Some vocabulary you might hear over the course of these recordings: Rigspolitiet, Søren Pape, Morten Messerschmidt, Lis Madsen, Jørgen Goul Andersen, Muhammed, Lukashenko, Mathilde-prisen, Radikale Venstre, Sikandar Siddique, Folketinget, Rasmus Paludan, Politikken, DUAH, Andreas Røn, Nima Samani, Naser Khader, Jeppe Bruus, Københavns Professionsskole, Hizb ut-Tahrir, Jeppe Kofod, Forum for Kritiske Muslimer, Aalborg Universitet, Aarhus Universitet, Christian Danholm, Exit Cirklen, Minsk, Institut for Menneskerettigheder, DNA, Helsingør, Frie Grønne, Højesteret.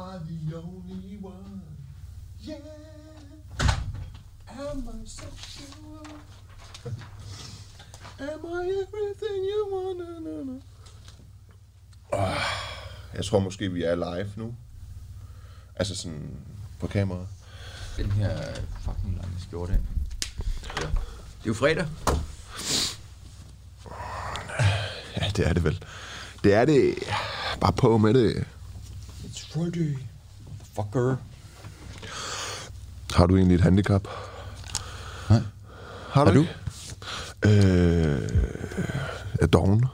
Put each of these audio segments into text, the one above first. Am I the only one? Yeah, am I so sure? Am I everything you want? No, no. Jeg tror måske, vi er live nu. Altså sådan på kamera. Den her fucking lange skjorte. Ja. Det er jo fredag. Ja, det er det vel. Det er det. Bare på med det. It's Friday. Motherfucker. Har du egentlig et handicap? Nej. Har du? Er doven.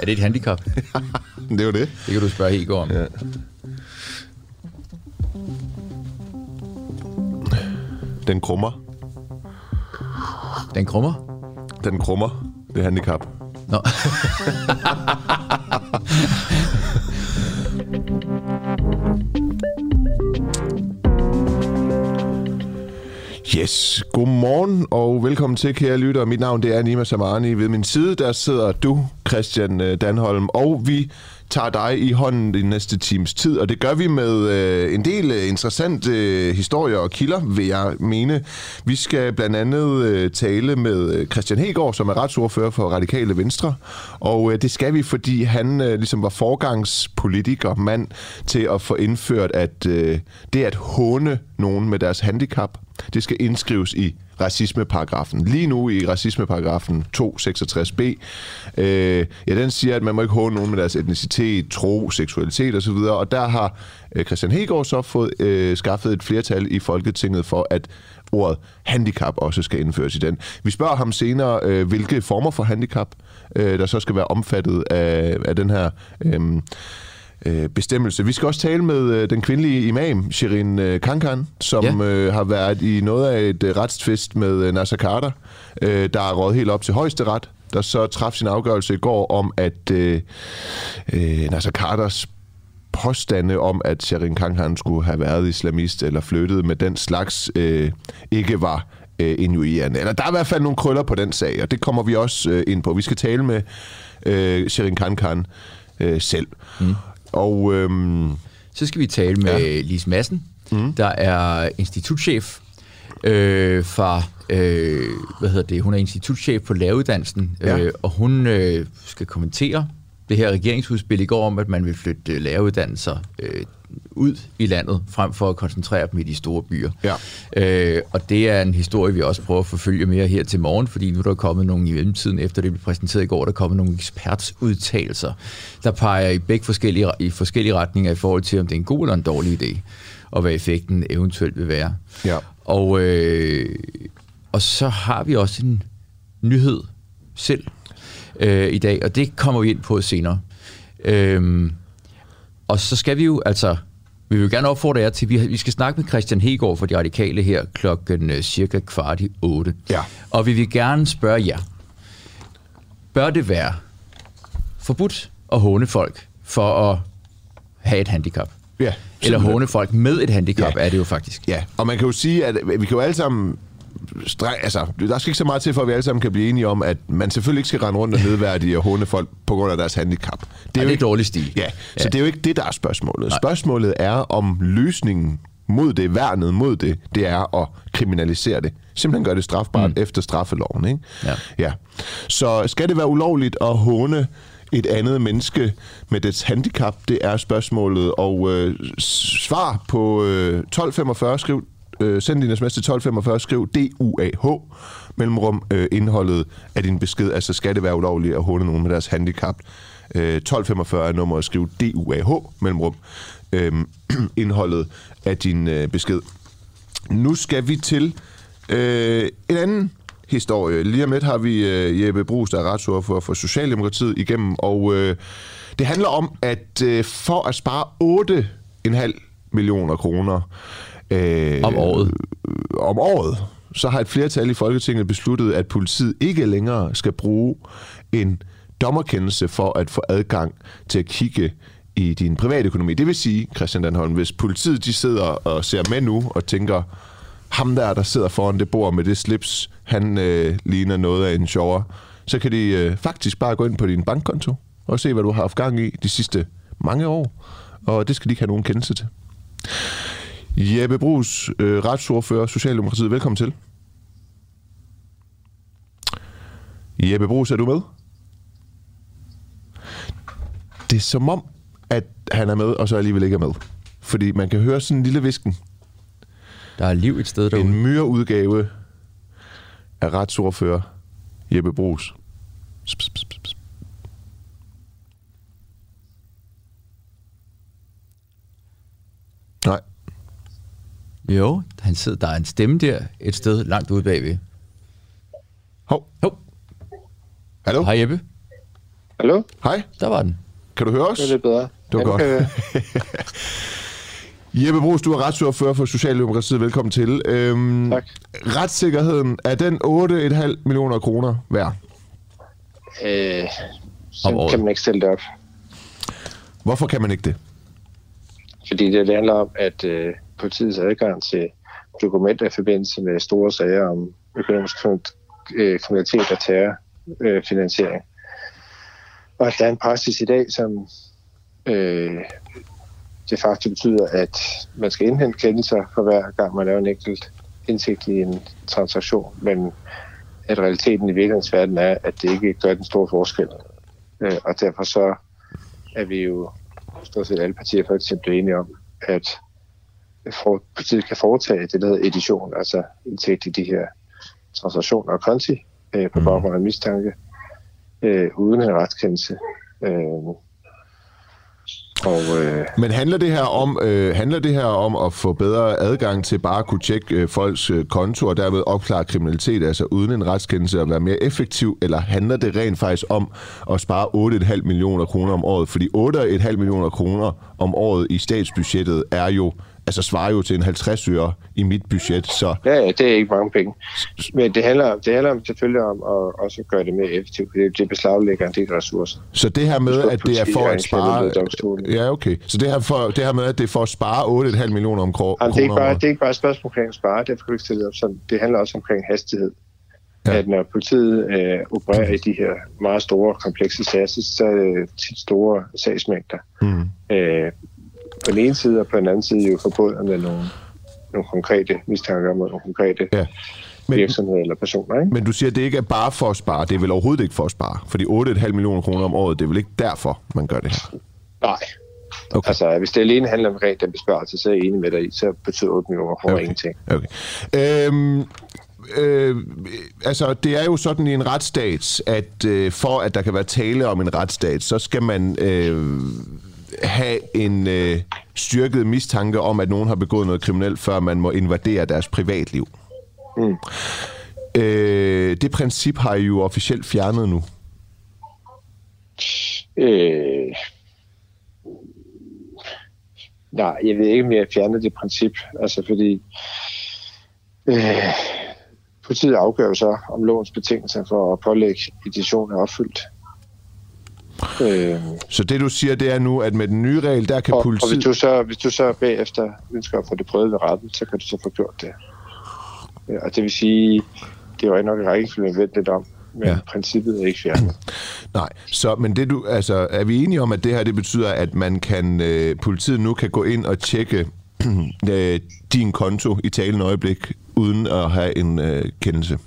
Er det et handicap? Det er jo det. Det kan du spørge Hegaard om. Ja. Den krummer. Den krummer? Den krummer. Det er handicap. Nå. Yes, godmorgen og velkommen til, kære lyttere. Mit navn det er Nima Samani. Ved min side der sidder du, Christian Danholm, og vi tager dig i hånden den næste times tid. Og det gør vi med en del interessante historier og kilder, vil jeg mene. Vi skal blandt andet tale med Kristian Hegaard, som er retsordfører for Radikale Venstre. Og det skal vi, fordi han ligesom var forgangspolitiker, mand, til at få indført, at det at håne nogen med deres handicap, det skal indskrives i racismeparagrafen. Lige nu i racismeparagrafen 266b. Den siger, at man må ikke håne nogen med deres etnicitet, tro, seksualitet osv. Og der har Kristian Hegaard så fået skaffet et flertal i Folketinget for, at ordet handicap også skal indføres i den. Vi spørger ham senere, hvilke former for handicap, der så skal være omfattet af den her bestemmelse. Vi skal også tale med den kvindelige imam, Sherin Khankan, som har været i noget af et retstvist med Naser Khader, der er råd helt op til Højesteret, der så traf sin afgørelse i går om, at Naser Khaders påstande om, at Sherin Khankan skulle have været islamist eller flyttet med den slags, ikke var injurierende. Eller der er i hvert fald nogle krøller på den sag, og det kommer vi også ind på. Vi skal tale med Sherin Khankan selv. Mm. Og så skal vi tale med Lis Madsen, der er institutchef fra hun er institutchef på læreruddannelsen, og hun skal kommentere det her regeringsudspil i går om, at man vil flytte læreruddannelser ud i landet, frem for at koncentrere dem i de store byer. Ja. Og det er en historie, vi også prøver at forfølge mere her til morgen, fordi nu er der kommet nogle i mellemtiden, efter det blev præsenteret i går, der er kommet nogle ekspertsudtalelser, der peger i begge forskellige retninger i forhold til, om det er en god eller en dårlig idé, og hvad effekten eventuelt vil være. Ja. Og så har vi også en nyhed selv i dag, og det kommer vi ind på senere. Og så skal vi jo, vi vil gerne opfordre jer til, vi skal snakke med Kristian Hegaard fra De Radikale her klokken cirka 7:45. Ja. Og vi vil gerne spørge jer, bør det være forbudt at håne folk for at have et handicap? Ja. Eller håne folk med et handicap, er det jo faktisk. Ja, og man kan jo sige, at vi kan jo alle sammen der skal ikke så meget til, for at vi alle sammen kan blive enige om, at man selvfølgelig ikke skal rende rundt og nedværdige og håne folk på grund af deres handicap. Det er jo ikke dårlig stil. Ja, så det er jo ikke det, der er spørgsmålet. Nej. Spørgsmålet er, om løsningen mod det, værnet mod det, det er at kriminalisere det. Simpelthen gør det strafbart efter straffeloven, ikke? Ja. Ja. Så skal det være ulovligt at håne et andet menneske med dets handicap? Det er spørgsmålet. Og svar på 1245, skriv send din sms til 1245, skriv DUAH, mellemrum indholdet af din besked, altså skal det være ulovligt at håne nogen med deres handicap. 1245 er nummeret, skriv DUAH, mellemrum indholdet af din besked. Nu skal vi til en anden historie. Lige om lidt har vi Jeppe Bruus, der er retsordfører for Socialdemokratiet, igennem, og det handler om, at for at spare 8,5 mio. kroner, om året, så har et flertal i Folketinget besluttet, at politiet ikke længere skal bruge en dommerkendelse for at få adgang til at kigge i din privatøkonomi. Det vil sige, Christian Danholm, hvis politiet de sidder og ser med nu og tænker, ham der sidder foran det bord med det slips, han ligner noget af en sjovere, så kan de faktisk bare gå ind på din bankkonto og se, hvad du har haft gang i de sidste mange år, og det skal de ikke have nogen kendelse til. Jeppe Bruus, retsordfører, Socialdemokratiet, velkommen til. Jeppe Bruus, er du med? Det er som om, at han er med, og så alligevel ikke er med. Fordi man kan høre sådan en lille hvisken. Der er liv et sted derude. En myreudgave af retsordfører Jeppe Bruus. Nej. Jo, han sidder, der er en stemme der et sted langt ude bagved. Hov. Hov. Hallo? Hej Jeppe. Hallo? Hej. Der var den. Kan du høre os? Det er lidt bedre. Det var godt. Jeppe Bruus, du er retsordfører for Socialdemokratiet. Velkommen til. Tak. Retssikkerheden, er den 8,5 millioner kroner værd? Så kan man ikke stille det op. Hvorfor kan man ikke det? Fordi det handler om, at politiets adgang til dokumenter i forbindelse med store sager om økonomisk kriminalitet og terrorfinansiering. Og at der er en praksis i dag, som de facto betyder, at man skal indhente kendelser for hver gang, man laver en enkelt indsigt i en transaktion, men at realiteten i virkelighedens verden er, at det ikke gør den store forskel. Og derfor så er vi jo stort set alle partier for eksempel enige om, at politiet kan foretage det, der hedder edition, altså indsigt i de her transaktioner og konti på baggrund af mistanke, uden en retskendelse. Men handler det her om at få bedre adgang til bare at kunne tjekke folks konto og derved opklare kriminalitet, altså uden en retskendelse, at være mere effektiv, eller handler det rent faktisk om at spare 8,5 millioner kroner om året? Fordi 8,5 millioner kroner om året i statsbudgettet er jo, altså svarer jo til en 50 øre i mit budget, så... Ja, det er ikke mange penge. Men det handler selvfølgelig om at også gøre det mere effektivt, fordi det beslaglægger en del ressourcer. Så det her med, at det er for at spare... Ja, okay. Så det her med, at det er for at spare 8,5 millioner om kroner... Jamen, det er ikke bare et spørgsmål omkring at spare, derfor kan du ikke stille det op sådan. Det handler også omkring hastighed. Ja. At når politiet opererer i de her meget store, komplekse sager, så er det tit store sagsmængder. På den ene side, og på den anden side jo forbundet med nogle konkrete mistanker mod nogle konkrete virksomheder eller personer, ikke? Men du siger, at det ikke er bare for at spare. Det er vel overhovedet ikke for at spare? Fordi 8,5 millioner kroner om året, det er vel ikke derfor, man gør det her? Nej. Okay. Altså, hvis det alene handler om rent den besparelse, så er jeg enig med dig i, så betyder 8 millioner kroner ingenting. Okay. Altså, det er jo sådan i en retsstat, at for at der kan være tale om en retsstat, så skal man... have en styrket mistanke om, at nogen har begået noget kriminelt, før man må invadere deres privatliv. Det princip har I jo officielt fjernet nu. Nej, jeg ved ikke, om jeg har fjernet det princip. Altså, fordi politiet afgør så, om lovens betingelser for at pålægge edition er opfyldt. Så det du siger, det er nu, at med den nye regel, der kan politiet... Og hvis du så bagefter ønsker at få det prøvet ved retten, så kan du så få gjort det. Og det vil sige, det var nok en rækkefølge, jeg vendte lidt om, men princippet er ikke fjernet. Nej, så, men det du... Altså, er vi enige om, at det her, det betyder, at man kan... politiet nu kan gå ind og tjekke din konto i talende øjeblik, uden at have en kendelse?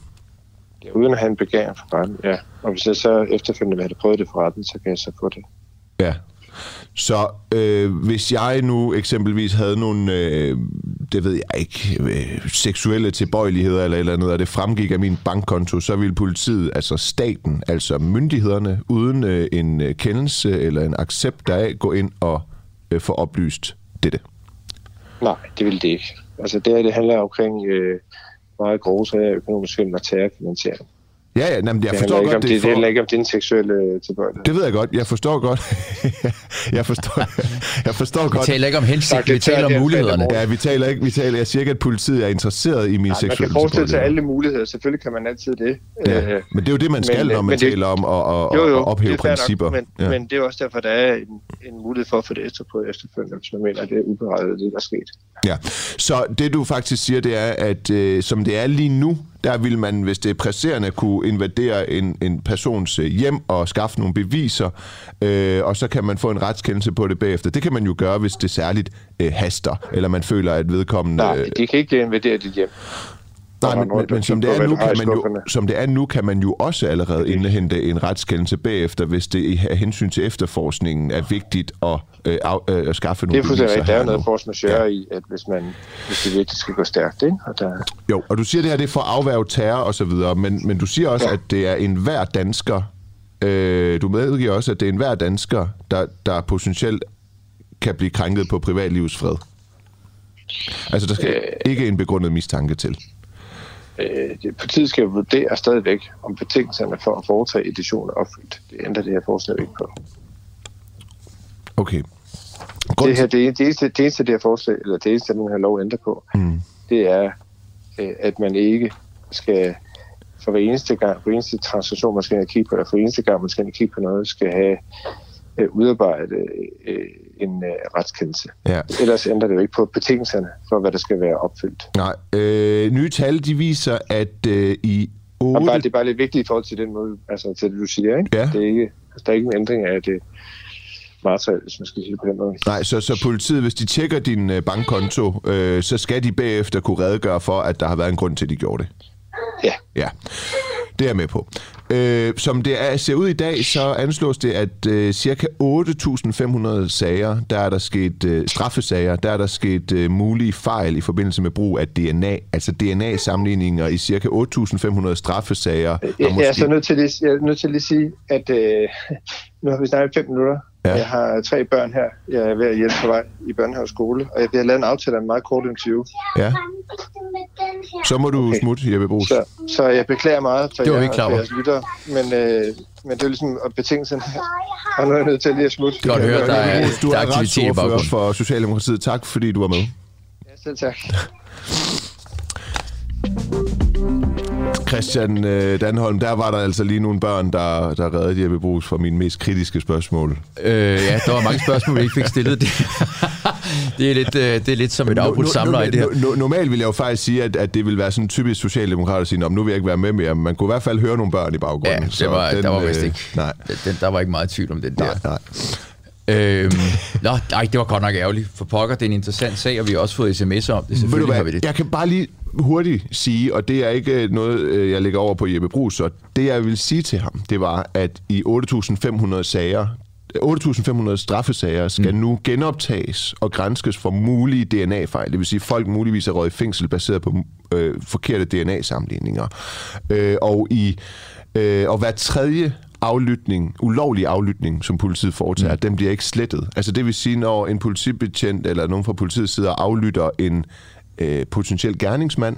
Ja, uden at have en begæring for retten, ja. Og hvis jeg så efterfølgende havde prøvet det for retten, så kan jeg så få det. Ja. Så hvis jeg nu eksempelvis havde nogle, det ved jeg ikke, seksuelle tilbøjeligheder eller et eller andet, og det fremgik af min bankkonto, så ville politiet, altså staten, altså myndighederne, uden en kendelse eller en accept deraf, gå ind og få oplyst dette. Nej, det ville det ikke. Altså det handler omkring... meget grove sager, økonomisk skyld og terrorfinansiering. Ja, ja, men jeg forstår godt... Det handler ikke om din seksuelle tilbøjelighed. Det ved jeg godt. Jeg forstår godt. Vi taler ikke om hensigt, vi taler om mulighederne. Ja, vi taler. Jeg siger ikke, at politiet er interesseret i min seksuelle tilbøjelighed. Man kan forestille sig alle muligheder. Selvfølgelig kan man altid det. Ja, men det er jo det, man skal, når man taler om at ophæve principper. Men det er også derfor, der er en mulighed for at få det efterprøvet efterfølgende, hvis man mener, at det er uberettiget, det der er sket. Ja, så det du faktisk siger, det er, at som det er lige nu, Der vil man, hvis det er presserende, kunne invadere en persons hjem og skaffe nogle beviser, og så kan man få en retskendelse på det bagefter. Det kan man jo gøre, hvis det særligt haster, eller man føler, at vedkommende... Nej, de kan ikke invadere dit hjem. Nej, men som det er nu, kan man jo også allerede indhente en retskendelse bagefter, hvis det af hensyn til efterforskningen er vigtigt at skaffe nogle beviser. Det er fuldstændig, der er noget force majeure i, at hvis det virkelig skal gå stærkt, ikke? Og der... Jo, og du siger det her, det er for at afværge terror og så videre, men du siger også, at det er enhver dansker, du medgiver også, at det er enhver dansker, der potentielt kan blive krænket på privatlivets fred. Altså, der skal ikke en begrundet mistanke til. Partiet skal vurdere stadigvæk, om betingelserne for at foretage edition er opfyldt. Det ændrer det her forslag ikke på. Okay. Det eneste, den her lov ændrer på, det er, at man ikke skal for hver eneste gang, for eneste transaktion, man skal kigge på, eller for eneste gang, man skal kigge på noget, skal have udarbejdet en retskendelse. Ja. Ellers ændrer det jo ikke på betingelserne for, hvad der skal være opfyldt. Nej. Nye tal, de viser, at i 8... Det er bare lidt vigtigt i forhold til den måde, altså til det, du siger, ikke? Ja. Det er ikke, der er ikke en ændring af det materiale, hvis man skal sige på den måde. Nej, så politiet, hvis de tjekker din bankkonto, så skal de bagefter kunne redegøre for, at der har været en grund til, at de gjorde det. Ja. Ja. Det er jeg med på. Som det ser ud i dag, så anslås det, at ca. 8.500 sager, der er der sket mulige fejl i forbindelse med brug af DNA. Altså DNA-sammenligninger i ca. 8.500 straffesager. Jeg er så nødt til at sige, at nu har vi snakket 5 minutter. Ja. Jeg har 3 børn her. Jeg er ved at hjælpe på vej i børnehave og skole, og jeg har lavet en aftale af en meget kort interview. Ja. Så må du smutte, Jeppe Bruus. Så jeg beklager meget for jeres lyttere, men det er ligesom betingelsen her. Og nu er jeg nødt til lige at smutte. Godt høre, du er retsordfører for Socialdemokratiet. Tak, fordi du var med. Ja, selv tak. Christian Danholm, der var der altså lige nogle børn, der reddede Jeppe Bruus fra mine mest kritiske spørgsmål. Ja, der var mange spørgsmål, vi ikke fik stillet. Det er lidt som et afbrudt samleje, det her. Normalt vil jeg jo faktisk sige, at det vil være sådan typisk socialdemokrat at sige, nu vil jeg ikke være med mere. Man kunne i hvert fald høre nogle børn i baggrunden. Ja, der var vist ikke. Nej. Der var ikke meget tvivl om den der. Nej. Det var godt nok ærgerligt. For pokker, det er en interessant sag, og vi har også fået sms'er om det. Selvfølgelig har vi det. Jeg kan bare lige hurtigt sige, og det er ikke noget, jeg lægger over på Jeppe Bruus, så det, jeg ville sige til ham, det var, at i 8.500 sager, 8.500 straffesager skal nu genoptages og granskes for mulige DNA-fejl. Det vil sige, at folk muligvis er røget i fængsel baseret på forkerte DNA-sammenligninger. Og hver tredje ulovlig aflytning, som politiet foretager, den bliver ikke slettet. Altså det vil sige, når en politibetjent eller nogen fra politiet sidder og aflytter en potentiel gerningsmand,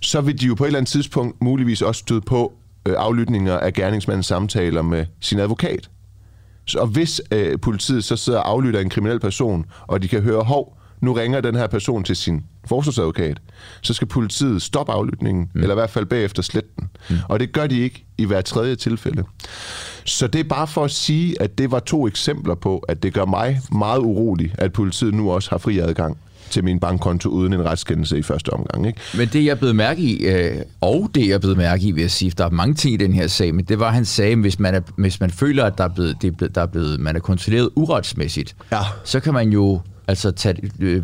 så vil de jo på et eller andet tidspunkt muligvis også støde på aflytninger af gerningsmandens samtaler med sin advokat. Og hvis politiet så sidder og aflytter en kriminel person, og de kan høre, nu ringer den her person til sin forsvarsadvokat, så skal politiet stoppe aflytningen, eller i hvert fald bagefter slette den. Og det gør de ikke i hver tredje tilfælde. Så det er bare for at sige, at det var 2 eksempler på, at det gør mig meget urolig, at politiet nu også har fri adgang til min bankkonto uden en retskendelse i første omgang. Ikke? Men det, jeg blev mærke i, vil jeg sige, der er mange ting i den her sag, men det var, han sagde, hvis man føler, at man er kontrolleret uretsmæssigt, så kan man jo altså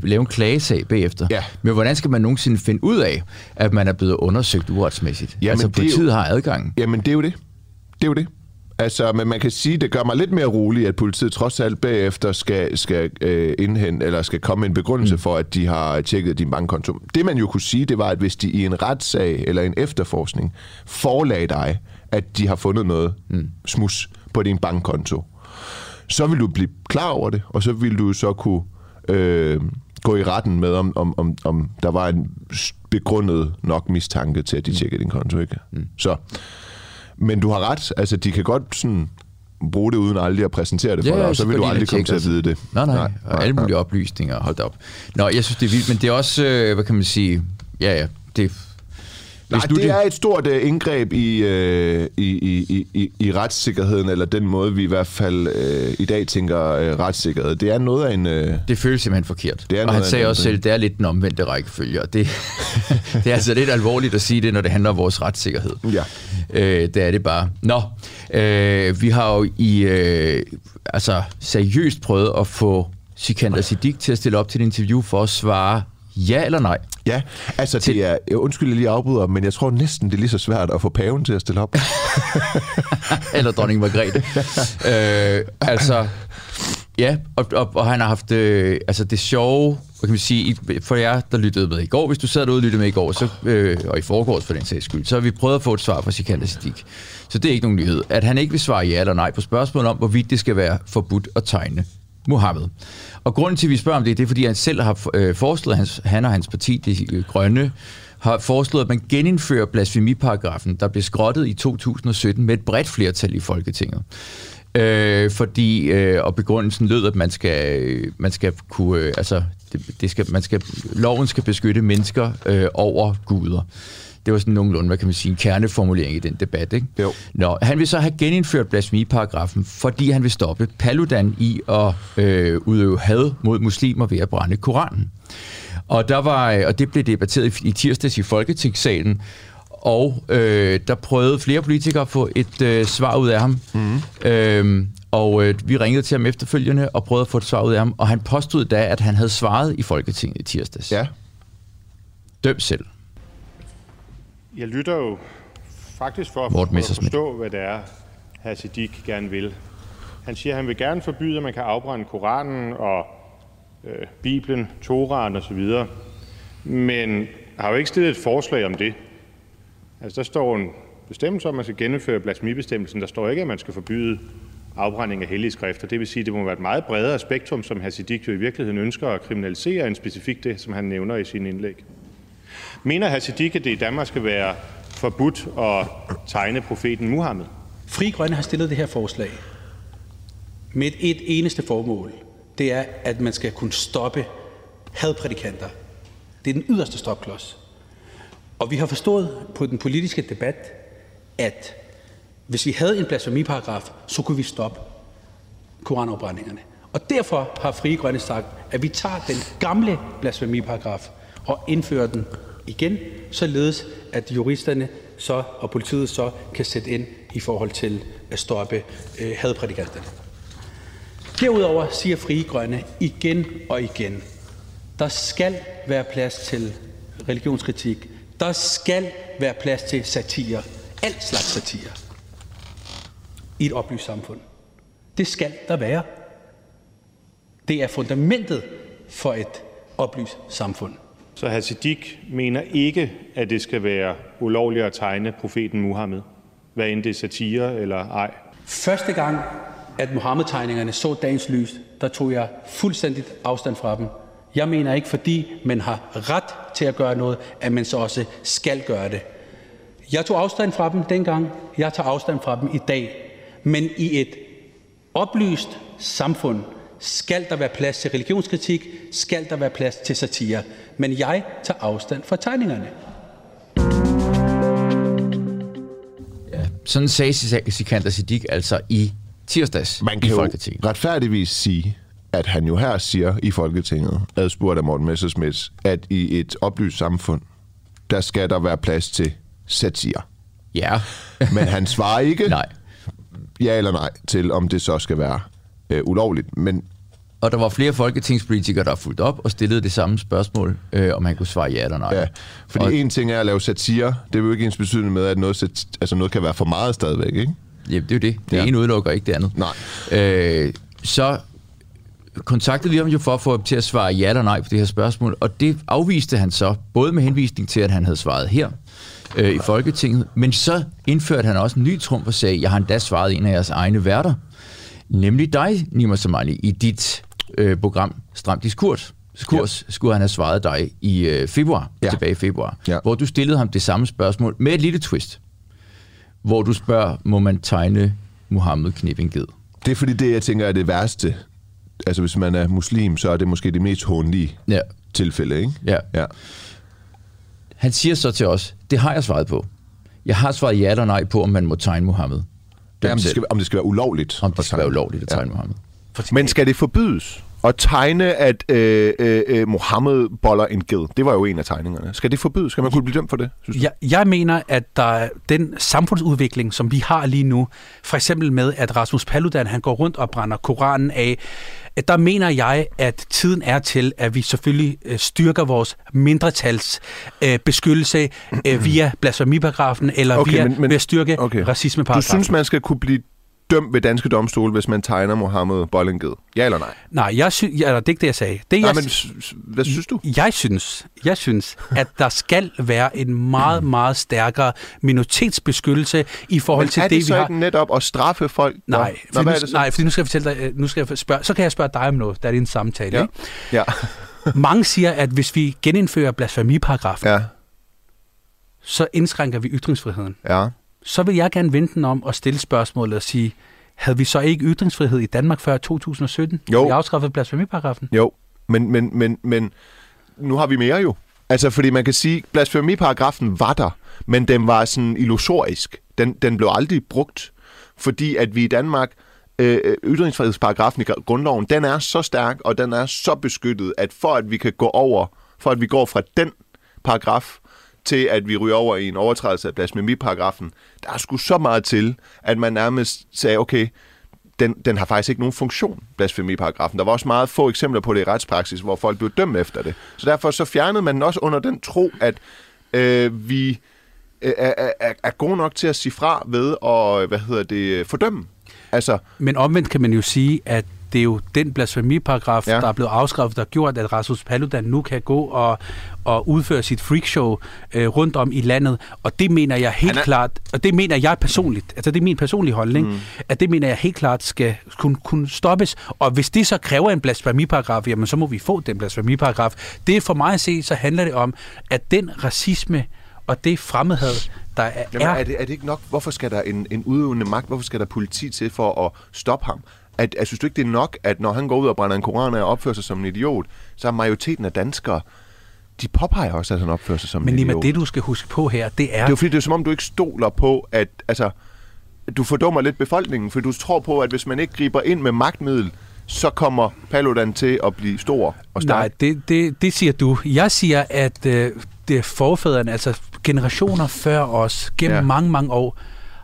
lave en klagesag bagefter. Ja. Men hvordan skal man nogensinde finde ud af, at man er blevet undersøgt uretsmæssigt? Jamen, altså politiet har adgangen. Jamen det er jo det. Det er jo det. Altså, men man kan sige, det gør mig lidt mere rolig, at politiet trods alt bagefter skal indhente, eller skal komme en begrundelse for, at de har tjekket din bankkonto. Det man jo kunne sige, det var, at hvis de i en retssag eller en efterforskning forelagde dig, at de har fundet noget smus på din bankkonto, så vil du blive klar over det, og så vil du så kunne gå i retten med, om der var en begrundet nok mistanke til, at de tjekkede din konto, ikke? Så... Men du har ret, altså de kan godt sådan bruge det uden aldrig at præsentere det for dig, og så vil du aldrig komme til at vide det. Nej. Og alle mulige oplysninger, hold da op. Nå, jeg synes det er vildt, men det er også, hvad kan man sige, det Nej, det er et stort indgreb i retssikkerheden, eller den måde, vi i hvert fald i dag tænker retssikkerhed. Det er noget af en... Det føles simpelthen forkert. Og han sagde også selv, det er lidt den omvendte rækkefølge. Det, det er altså lidt alvorligt at sige det, når det handler om vores retssikkerhed. Ja. Det er det bare. Nå, vi har jo altså seriøst prøvet at få Sikandar Siddique til at stille op til et interview for at svare ja eller nej. Ja, altså det er, undskyld jeg lige afbryder, men jeg tror næsten, det er lige så svært at få paven til at stille op. Eller dronning Margrethe. Altså, ja, og han har haft, altså det sjove, kan man sige, for jer, der lyttede med i går, hvis du sad derude og lyttede med i går, så, og i forgårs for den sags skyld, så har vi prøvet at få et svar fra Sikandar Siddique. Så det er ikke nogen nyhed. At han ikke vil svare ja eller nej på spørgsmålet om, hvorvidt det skal være forbudt at tegne Muhammed. Og grunden til, at vi spørger om det, det er, fordi han selv har foreslået, han og hans parti, De Grønne, har foreslået, at man genindfører blasfemiparagrafen, der blev skrottet i 2017 med et bredt flertal i Folketinget. Fordi, og begrundelsen lød, at man skal kunne, altså, det skal, man skal, loven skal beskytte mennesker over guder. Det var sådan nogenlunde, hvad kan man sige, en kerneformulering i den debat, ikke? Jo. Nå, han vil så have genindført blasfemiparagrafen, fordi han vil stoppe Paludan i at udøve had mod muslimer ved at brænde Koranen. Og det blev debatteret i tirsdags i Folketingssalen, og der prøvede flere politikere at få et svar ud af ham. Mm. Vi ringede til ham efterfølgende og prøvede at få et svar ud af ham, og han påstod da, at han havde svaret i Folketinget i tirsdags. Ja. Døm selv. Jeg lytter jo faktisk for at forstå, hvad det er, hr. Siddique gerne vil. Han siger, at han vil gerne forbyde, at man kan afbrænde Koranen og Bibelen, Toraen osv. Men har jo ikke stillet et forslag om det. Altså, der står en bestemmelse om, at man skal gennemføre blasfemibestemmelsen. Der står ikke, at man skal forbyde afbrænding af hellige skrifter. Det vil sige, at det må være et meget bredere spektrum, som hr. Siddique jo i virkeligheden ønsker at kriminalisere, end specifikt det, som han nævner i sine indlæg. Mener hr. Siddique, at det i Danmark skal være forbudt at tegne profeten Muhammed? Frie Grønne har stillet det her forslag med et eneste formål. Det er, at man skal kunne stoppe hadprædikanter. Det er den yderste stopklods. Og vi har forstået på den politiske debat, at hvis vi havde en blasfemiparagraf, så kunne vi stoppe koranafbrændingerne. Og derfor har Frie Grønne sagt, at vi tager den gamle blasfemiparagraf og indfører den igen, således at juristerne så og politiet så kan sætte ind i forhold til at stoppe hadprædikanterne. Derudover siger Frie Grønne igen og igen, der skal være plads til religionskritik, der skal være plads til satire, alt slags satire i et oplyst samfund. Det skal der være. Det er fundamentet for et oplyst samfund. Så hr. Siddique mener ikke, at det skal være ulovligt at tegne profeten Muhammed, hvad end det er satire eller ej? Første gang, at Muhammed-tegningerne så dagens lys, der tog jeg fuldstændigt afstand fra dem. Jeg mener ikke, fordi man har ret til at gøre noget, at man så også skal gøre det. Jeg tog afstand fra dem dengang, jeg tager afstand fra dem i dag. Men i et oplyst samfund skal der være plads til religionskritik, skal der være plads til satire. Men jeg tager afstand fra tegningerne. Ja, sådan sagde Sikandar Siddique altså i tirsdags i Folketinget. Man kan retfærdigvis sige, at han jo her siger i Folketinget, adspurgt af Morten Messerschmidt, at i et oplyst samfund, der skal der være plads til satire. Ja. Men han svarer ikke nej. Ja eller nej til, om det så skal være ulovligt, men... Og der var flere folketingspolitikere, der fulgte op og stillede det samme spørgsmål, om han kunne svare ja eller nej. Ja, fordi en ting er at lave satire, det er jo ikke ens betydende med, at noget kan være for meget stadigvæk, ikke? Jamen, det er jo det. Det ene udelukker ikke det andet. Nej. Så kontaktede vi ham jo for at få ham til at svare ja eller nej på det her spørgsmål, og det afviste han så, både med henvisning til, at han havde svaret her i Folketinget, men så indførte han også en ny trumf og sagde, jeg har endda svaret en af jeres egne værter, nemlig dig, Nima Samani, i dit program Stram Diskurs, skulle han have svaret dig i februar, tilbage i februar, hvor du stillede ham det samme spørgsmål med et lille twist, hvor du spørger, må man tegne Muhammed Knippinged? Det er fordi det, jeg tænker, er det værste. Altså hvis man er muslim, så er det måske det mest hånlige tilfælde, ikke? Ja. Han siger så til os, det har jeg svaret på. Jeg har svaret ja eller nej på, om man må tegne Muhammed. Ja, om det skal være ulovligt. Om det skal være ulovligt at tegne Muhammed. Men skal det forbydes at tegne, at Muhammed boller en ged? Det var jo en af tegningerne. Skal det forbydes? Skal man kunne blive dømt for det? Jeg mener, at der den samfundsudvikling, som vi har lige nu, for eksempel med, at Rasmus Paludan han går rundt og brænder Koranen af, der mener jeg, at tiden er til, at vi selvfølgelig styrker vores mindretals beskyttelse via blasfemiparagrafen eller ved at styrke racismeparagrafen. Du synes, man skal kunne blive dømt ved danske domstole, hvis man tegner Mohammed Bollenged? Ja eller nej? Nej, det er ikke det, jeg sagde. Hvad synes du? Jeg synes, at der skal være en meget, meget stærkere minoritetsbeskyttelse i forhold til det, vi har. Men er det så ikke netop at straffe folk? Nej, fordi nu skal jeg spørge. Så kan jeg spørge dig om noget, da det er en samtale. Ja. Ikke? Ja. Mange siger, at hvis vi genindfører blasfemiparagrafen, så indskrænker vi ytringsfriheden. Ja. Så vil jeg gerne vente den om og stille spørgsmålet og sige, havde vi så ikke ytringsfrihed i Danmark før 2017? Jo. Vi afskaffede blasfemiparagrafen? Jo, men nu har vi mere jo. Altså, fordi man kan sige, blasfemiparagrafen var der, men den var sådan illusorisk. Den blev aldrig brugt, fordi at vi i Danmark, ytringsfrihedsparagrafen i grundloven, den er så stærk, og den er så beskyttet, at for at vi går fra den paragraf, til at vi ryger over i en overtrædelse af blasfemiparagrafen, der er sgu så meget til, at man nærmest sagde, okay, den har faktisk ikke nogen funktion, blasfemiparagrafen. Der var også meget få eksempler på det i retspraksis, hvor folk blev dømt efter det. Så derfor så fjernede man også under den tro, at vi er gode nok til at sige fra ved at, fordømme. Altså, men omvendt kan man jo sige, at det er jo den blasfemiparagraf, der er blevet afskrevet, der har gjort, at Rasmus Paludan nu kan gå og udføre sit freakshow rundt om i landet. Og det mener jeg helt klart, og det mener jeg personligt, altså det er min personlige holdning, at det mener jeg helt klart skal kunne stoppes. Og hvis det så kræver en blasfemiparagraf, jamen så må vi få den blasfemiparagraf. Det for mig at se, så handler det om, at den racisme og det fremmedhed, der er... Jamen, er det ikke nok? Hvorfor skal der en udøvende magt? Hvorfor skal der politi til for at stoppe ham? Jeg synes du ikke, det er nok, at når han går ud og brænder en koran og opfører sig som en idiot, så er majoriteten af danskere, de påpeger også, at han opfører sig som en idiot. Men det, du skal huske på her, det er... Det er jo fordi, det er som om, du ikke stoler på, at du fordummer lidt befolkningen, for du tror på, at hvis man ikke griber ind med magtmiddel, så kommer Paludan til at blive stor og stærk. Nej, det siger du. Jeg siger, at det forfædrene, altså generationer før os, gennem mange, mange år,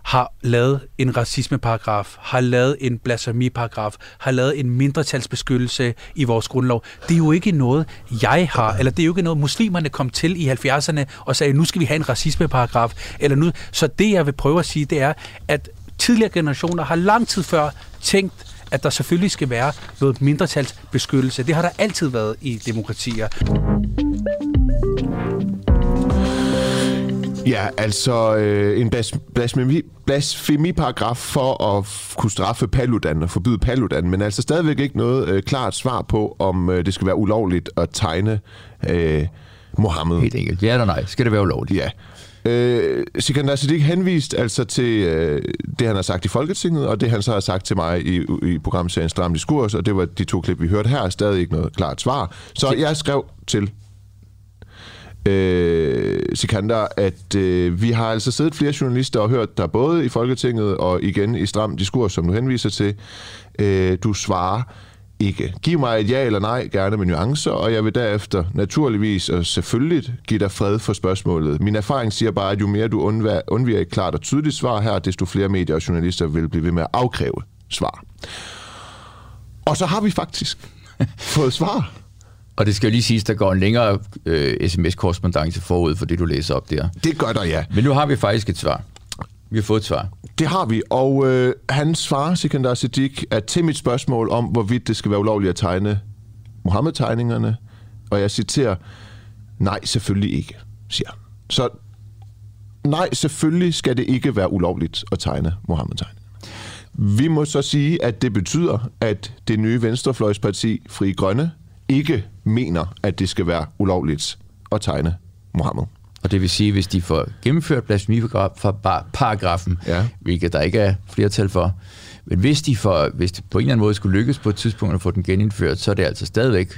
har lavet en racismeparagraf, har lavet en blasfemiparagraf, har lavet en mindretalsbeskyttelse i vores grundlov. Det er jo ikke noget, jeg har, eller det er jo ikke noget, muslimerne kom til i 70'erne og sagde, nu skal vi have en racismeparagraf, eller nu. Så det, jeg vil prøve at sige, det er, at tidligere generationer har lang tid før tænkt, at der selvfølgelig skal være noget mindretalsbeskyttelse. Det har der altid været i demokratier. Ja, altså en blasfemiparagraf for at kunne straffe Paludan og forbyde Paludan, men altså stadigvæk ikke noget klart svar på, om det skal være ulovligt at tegne Mohammed. Helt enkelt. Ja eller nej, skal det være ulovligt? Ja. Sikandar Siddique henvist altså til det, han har sagt i Folketinget, og det, han så har sagt til mig i programserien Stram Diskurs, og det var de to klip, vi hørte her, stadig ikke noget klart svar. Så jeg skrev til Sikandar, at vi har altså siddet flere journalister og hørt der både i Folketinget og igen i Stram Diskurs, som du henviser til. Du svarer ikke. Giv mig et ja eller nej, gerne med nuancer, og jeg vil derefter naturligvis og selvfølgelig give dig fred for spørgsmålet. Min erfaring siger bare, at jo mere du undviger et klart og tydeligt svar her, desto flere medier og journalister vil blive ved med at afkræve svar. Og så har vi faktisk fået svar. Og det skal jo lige siges, der går en længere sms-korrespondance forud for det, du læser op der. Det gør der, ja. Men nu har vi faktisk et svar. Vi har fået et svar. Det har vi, og han svarer, Sikandar Siddique, at til mit spørgsmål om, hvorvidt det skal være ulovligt at tegne Mohammed-tegningerne, og jeg citerer, nej, selvfølgelig ikke, siger han. Så nej, selvfølgelig skal det ikke være ulovligt at tegne Mohammed-tegningerne. Vi må så sige, at det betyder, at det nye venstrefløjsparti Frie Grønne ikke mener, at det skal være ulovligt at tegne Mohammed. Og det vil sige, hvis de får gennemført blasfemiparagrafen, hvilket der ikke er flertal for, men hvis det på en eller anden måde skulle lykkes på et tidspunkt at få den genindført, så er det altså stadigvæk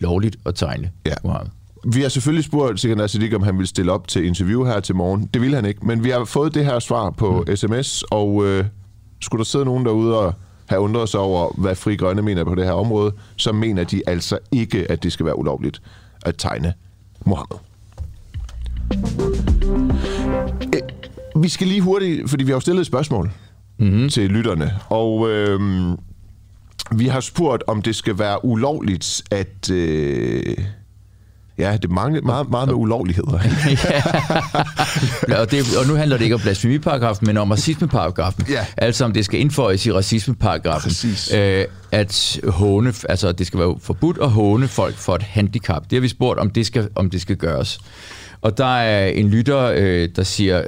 lovligt at tegne Mohammed. Vi har selvfølgelig spurgt Sikandar Siddique, om han ville stille op til interview her til morgen. Det ville han ikke, men vi har fået det her svar på sms, og skulle der sidde nogen derude og have undret sig over, hvad Frie Grønne mener på det her område, så mener de altså ikke, at det skal være ulovligt at tegne Muhammed. Vi skal lige hurtigt, fordi vi har jo stillet et spørgsmål til lytterne, og vi har spurgt, om det skal være ulovligt at... Ja, det er meget med ulovligheder. Ja, og nu handler det ikke om blasfemiparagrafen, men om racismeparagrafen. Ja. Altså om det skal indføjes i racismeparagrafen. At håne, altså det skal være forbudt at håne folk for et handicap. Det har vi spurgt, om det skal gøres. Og der er en lytter, der siger,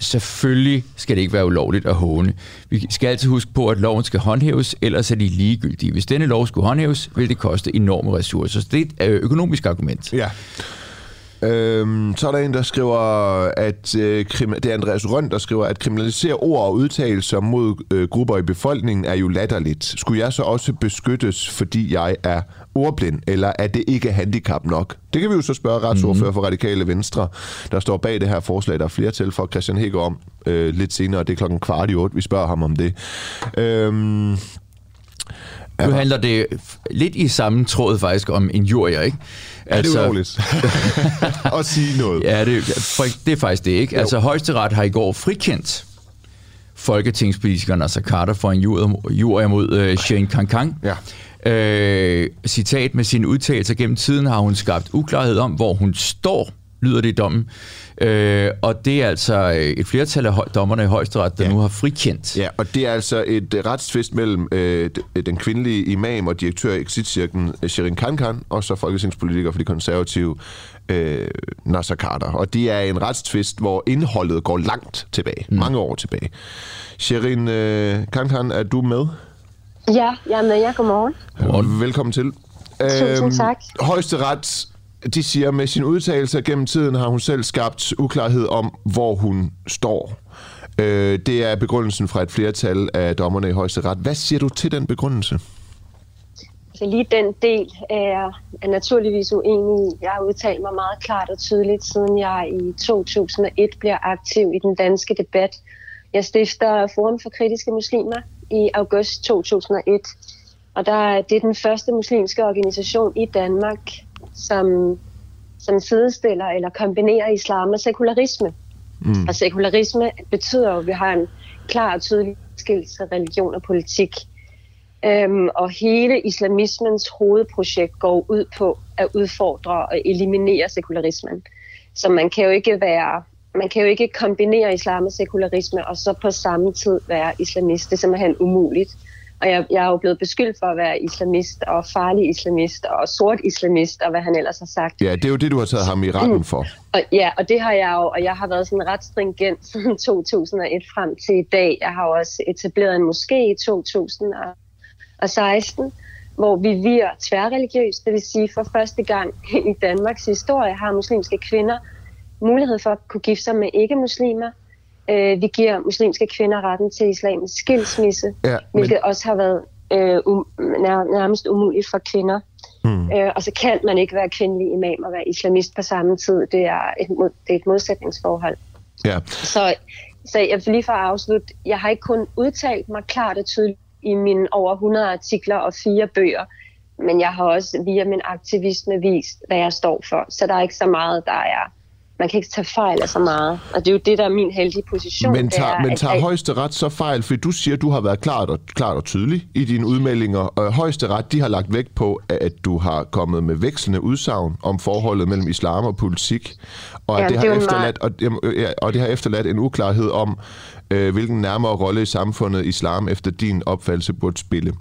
selvfølgelig skal det ikke være ulovligt at håne. Vi skal altid huske på, at loven skal håndhæves, ellers er de ligegyldige. Hvis denne lov skulle håndhæves, vil det koste enorme ressourcer. Så det er et økonomisk argument. Ja. Så er der en, der skriver, at det er Andreas Røn, der skriver, at kriminalisere ord og udtalelser mod grupper i befolkningen er jo latterligt. Skulle jeg så også beskyttes, fordi jeg er ordblind, eller er det ikke handicap nok? Det kan vi jo så spørge retsordfører for Radikale Venstre, der står bag det her forslag. Der er flertal for Kristian Hegaard om lidt senere. Det er 7:15. Vi spørger ham om det. Nu handler det lidt i samme tråd faktisk om injurier, ikke? Altså, er det ulovligt at sige noget? Ja, det er faktisk det, ikke? Jo. Altså, Højesteret har i går frikendt folketingspolitikeren Naser Khader for en injurier mod Sherin Khankan. Ja. Citat: med sine udtalelser gennem tiden har hun skabt uklarhed om, hvor hun står, lyder det i dommen. Og det er altså et flertal af dommerne i Højesteret, der nu har frikendt. Ja, og det er altså et retstvist mellem den kvindelige imam og direktør i Exit Cirklen, Sherin Khankan, og så folketingspolitiker for de konservative, Naser Khader. Og det er en retstvist, hvor indholdet går langt tilbage, mange år tilbage. Sherin Khankan, er du med? Ja, jeg er med. Ja, godmorgen. Velkommen til. Tusind tak. Højesteret, de siger, at med sine udtalelser gennem tiden har hun selv skabt uklarhed om, hvor hun står. Det er begrundelsen fra et flertal af dommerne i Højesteret. Hvad siger du til den begrundelse? Altså lige den del er naturligvis uenig i. Jeg har udtalt mig meget klart og tydeligt, siden jeg i 2001 bliver aktiv i den danske debat. Jeg stifter Forum for Kritiske Muslimer i august 2001. Og det er den første muslimske organisation i Danmark, som sidestiller eller kombinerer islam og sekularisme. Og sekularisme betyder jo, at vi har en klar og tydelig skillelse af religion og politik. Og hele islamismens hovedprojekt går ud på at udfordre og eliminere sekularismen. Så man kan jo ikke kombinere islam og sekularisme og så på samme tid være islamist. Det er simpelthen umuligt. Og jeg er jo blevet beskyldt for at være islamist og farlig islamist og sort islamist og hvad han ellers har sagt. Ja, det er jo det, du har taget ham i retten for. Og det har jeg jo, og jeg har været sådan ret stringent siden 2001 frem til i dag. Jeg har også etableret en moské i 2016, hvor vi vier tværreligiøst. Det vil sige, for første gang i Danmarks historie har muslimske kvinder mulighed for at kunne gifte sig med ikke-muslimer. Vi giver muslimske kvinder retten til islamisk skilsmisse, hvilket også har været nærmest umuligt for kvinder. Og så kan man ikke være kvindelig imam og være islamist på samme tid. Det er et modsætningsforhold. Yeah. Så jeg vil lige for at afslutte, jeg har ikke kun udtalt mig klart og tydeligt i mine over 100 artikler og 4 bøger, men jeg har også via min aktivisme vist, hvad jeg står for. Så der er ikke så meget, der er... Man kan ikke tage fejl af så meget, og det er jo det, der er min heldige position. Men tager Højesteret så fejl, fordi du siger, at du har været klart og tydelig i dine udmeldinger, og Højesteret, de har lagt vægt på, at du har kommet med vekslende udsagn om forholdet mellem islam og politik, og, det har efterladt en uklarhed om, hvilken nærmere rolle i samfundet islam efter din opfattelse burde spille.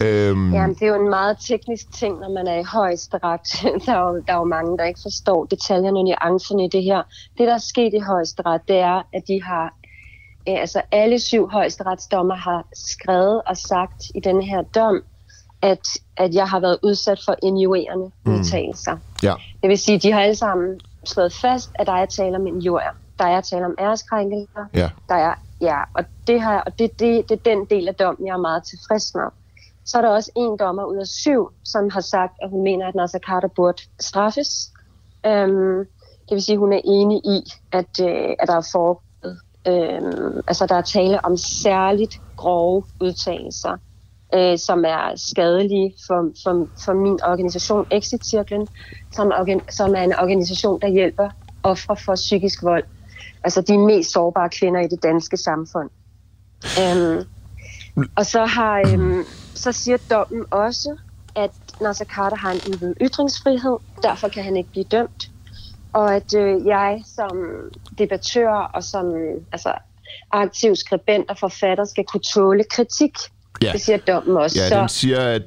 Jamen, det er jo en meget teknisk ting, når man er i Højesteret. Der er jo mange, der ikke forstår detaljerne og nuancerne i det her. Det, der er sket i Højesteret, det er, at de har... altså, alle 7 højesteretsdommer har skrevet og sagt i denne her dom, at jeg har været udsat for injurierende udtalelser. Ja. Det vil sige, de har alle sammen slået fast, at der er tale om injurier. Der er tale om æreskrænkelser. Ja. Der er, og det er den del af dommen, jeg er meget tilfreds med. Så er der også en dommer ud af 7, som har sagt, at hun mener, at Naser Khader burde straffes. Det vil sige, at hun er enig i, at der er foregået. Altså, der er tale om særligt grove udtalelser, som er skadelige for min organisation Exit Cirklen, som er en organisation, der hjælper ofre for psykisk vold. Altså de mest sårbare kvinder i det danske samfund. Og så har så siger dommen også, at Naser Khader har en udvidet ytringsfrihed, derfor kan han ikke blive dømt. Og at jeg som debattør og som aktiv skribent og forfatter skal kunne tåle kritik. Ja. Det siger dommen også. Ja, den siger,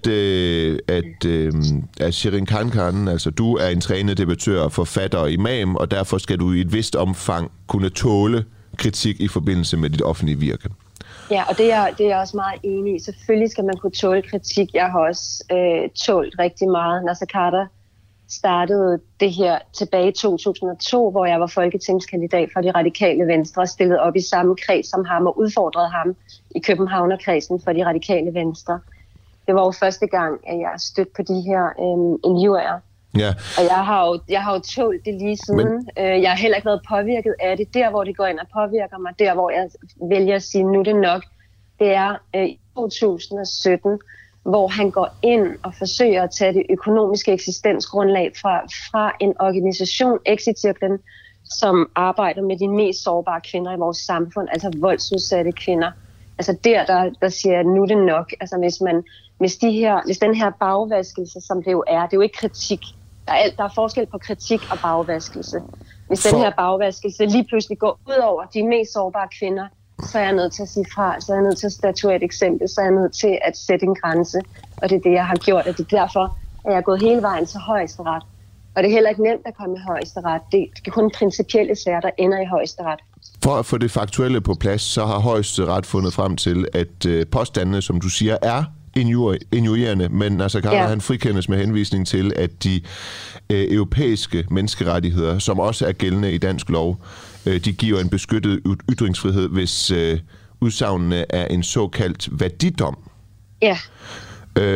at Sherin Khankan, altså du er en trænet debattør, forfatter og imam, og derfor skal du i et vist omfang kunne tåle kritik i forbindelse med dit offentlige virke. Ja, og det er jeg også meget enig i. Selvfølgelig skal man kunne tåle kritik. Jeg har også tålt rigtig meget. Naser Khader startede det her tilbage i 2002, hvor jeg var folketingskandidat for de radikale venstre, stillet op i samme kreds som ham og udfordrede ham i Københavnerkredsen for de radikale venstre. Det var jo første gang, at jeg stødte på de her injurier. Ja. Og jeg har jo tålt det lige siden. Men jeg har heller ikke været påvirket af det. Der, hvor det går ind og påvirker mig, der, hvor jeg vælger at sige, nu er det nok, det er i 2017, hvor han går ind og forsøger at tage det økonomiske eksistensgrundlag fra en organisation, Exit Cirklen, som arbejder med de mest sårbare kvinder i vores samfund, altså voldsudsatte kvinder. Altså der siger jeg, nu er det nok. Altså hvis den her bagvaskelse, som det jo er, det er jo ikke kritik. Der er forskel på kritik og bagvaskelse. Hvis den her bagvaskelse lige pludselig går ud over de mest sårbare kvinder, så er jeg nødt til at sige fra, så er jeg nødt til at statuere et eksempel, så er jeg nødt til at sætte en grænse. Og det er det, jeg har gjort, og det er derfor, at jeg er gået hele vejen til højesteret. Og det er heller ikke nemt at komme i højesteret. Det er kun principielle sager, der ender i højesteret. For at få det faktuelle på plads, så har højesteret fundet frem til, at påstandene, som du siger, er injurierende, men Naser Khader, han frikendes med henvisning til, at de europæiske menneskerettigheder, som også er gældende i dansk lov, de giver en beskyttet ytringsfrihed, hvis udsagnene er en såkaldt værdidom. Ja.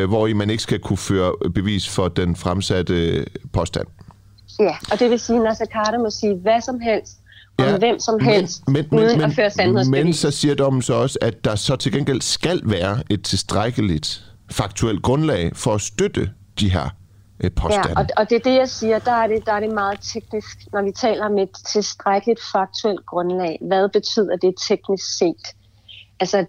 Hvor man ikke skal kunne føre bevis for den fremsatte påstand. Ja, og det vil sige, at Naser Khader må sige hvad som helst, om hvem som helst, uden at føre sandhedsbevis. Men så siger dommen så også, at der så til gengæld skal være et tilstrækkeligt faktuelt grundlag for at støtte de her påstande. Ja, og det er det, jeg siger. Der er det meget teknisk, når vi taler om et tilstrækkeligt faktuelt grundlag. Hvad betyder det teknisk set? Altså,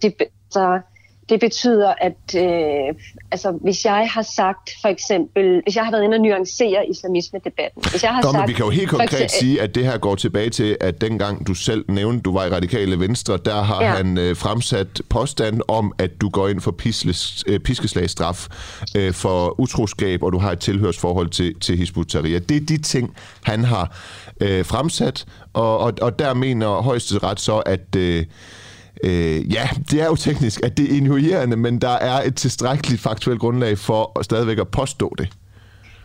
det betyder, at hvis jeg har sagt, for eksempel, hvis jeg har været inde og nuancere islamisme-debatten. Vi kan jo helt konkret sige, at det her går tilbage til, at dengang du selv nævnte, du var i Radikale Venstre, der har han fremsat påstand om, at du går ind for piskeslagstraf for utroskab, og du har et tilhørsforhold til Hizb ut-Tahrir. Det er de ting, han har fremsat, og der mener højesteret så, at det er jo teknisk, at det er injurierende, men der er et tilstrækkeligt faktuelt grundlag for at stadigvæk at påstå det.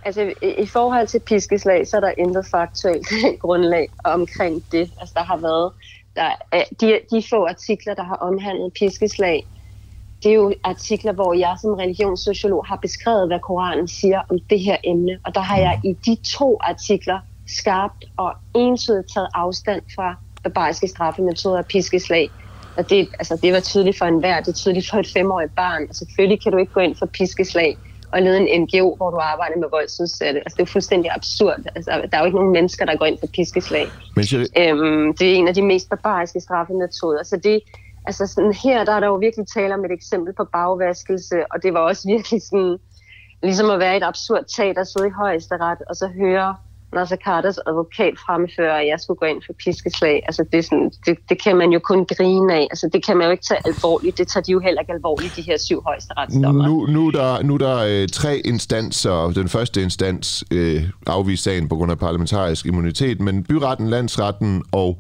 Altså, i forhold til piskeslag, så er der intet faktuelt grundlag omkring det. Altså, der har været de få artikler, der har omhandlet piskeslag, det er jo artikler, hvor jeg som religionssociolog har beskrevet, hvad Koranen siger om det her emne. Og der har jeg i de 2 artikler skarpt og entydigt taget afstand fra barbariske straffemetoder og piskeslag. Og det var tydeligt for enhver, det er tydeligt for et 5-årigt barn. Og selvfølgelig kan du ikke gå ind for piskeslag og lede en NGO, hvor du arbejder med voldsudsatte. Altså, det er jo fuldstændig absurd. Altså, der er jo ikke nogen mennesker, der går ind for piskeslag. Det er en af de mest barbariske straffemetoder. Så det, altså sådan her, der er der jo virkelig tale om et eksempel på bagvaskelse, og det var også virkelig sådan, ligesom at være et absurd teater, sidde i højesteret, og så høre Naser Khaders advokat fremfører, at jeg skulle gå ind for piskeslag. Altså, det kan man jo kun grine af. Altså, det kan man jo ikke tage alvorligt. Det tager de jo heller ikke alvorligt, de her 7 højesteretsdommer. Nu er der 3 instanser. Den første instans afviste sagen på grund af parlamentarisk immunitet, men byretten, landsretten og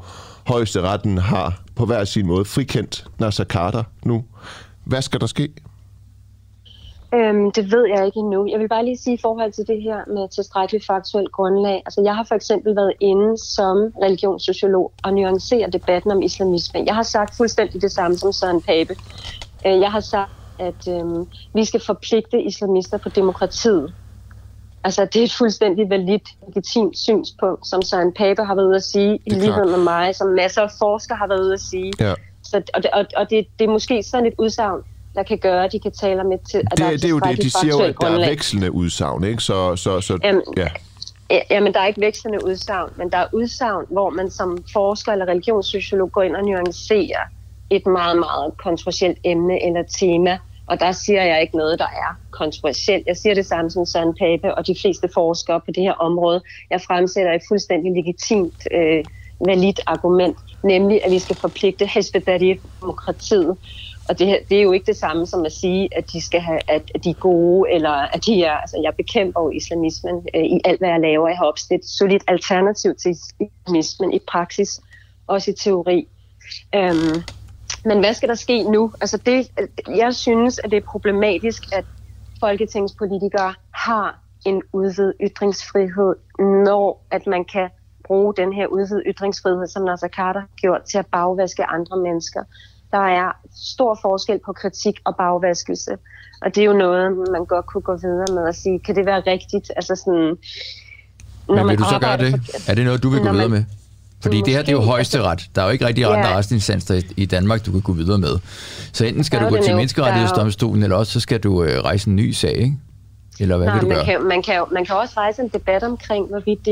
højesteretten har på hver sin måde frikendt Naser Khader nu. Hvad skal der ske? Det ved jeg ikke endnu. Jeg vil bare lige sige i forhold til det her med tilstrækkeligt faktuelt grundlag. Altså, jeg har for eksempel været inde som religionssociolog og nuanceret debatten om islamisme. Jeg har sagt fuldstændig det samme som Søren Pape. Jeg har sagt, at vi skal forpligte islamister på demokratiet. Altså, det er et fuldstændig validt, legitimt synspunkt, som Søren Pape har været ude at sige, i lighed med mig, som masser af forskere har været ude at sige. Ja. Så, det er måske sådan et udsagn, der kan gøre, at de kan tale med til... Det er jo det, de siger jo, at der er vekslende udsagn, ikke? Jamen, der er ikke vekslende udsagn, men der er udsagn, hvor man som forsker eller religionssociolog går ind og nuancerer et meget, meget kontroversielt emne eller tema, og der siger jeg ikke noget, der er kontroversielt. Jeg siger det samme som Søren Pape og de fleste forskere på det her område. Jeg fremsætter et fuldstændig legitimt, validt argument, nemlig at vi skal forpligte Hizb ut-Tahrir-demokratiet. Og det er jo ikke det samme som at sige, at de skal have, at de er gode, eller at de er... Altså, jeg bekæmper jo islamismen i alt, hvad jeg laver. Jeg har opstillet et solidt alternativ til islamismen i praksis, også i teori. Men hvad skal der ske nu? Altså jeg synes, at det er problematisk, at folketingspolitikere har en udvidet ytringsfrihed, når at man kan bruge den her udvidet ytringsfrihed, som Naser Khader gjort, til at bagvaske andre mennesker. Der er stor forskel på kritik og bagvaskelse, og det er jo noget, man godt kunne gå videre med og sige, kan det være rigtigt? Altså sådan, når man arbejder... Er det noget, du vil gå videre med? Fordi det her, det er jo højesteret. Der er jo ikke rigtig andre retsinstanser i Danmark, du kan gå videre med. Så enten skal du gå til Menneskerettighedsdomstolen, eller også så skal du rejse en ny sag, ikke? Eller hvad vil du gøre? Man kan også rejse en debat omkring, hvorvidt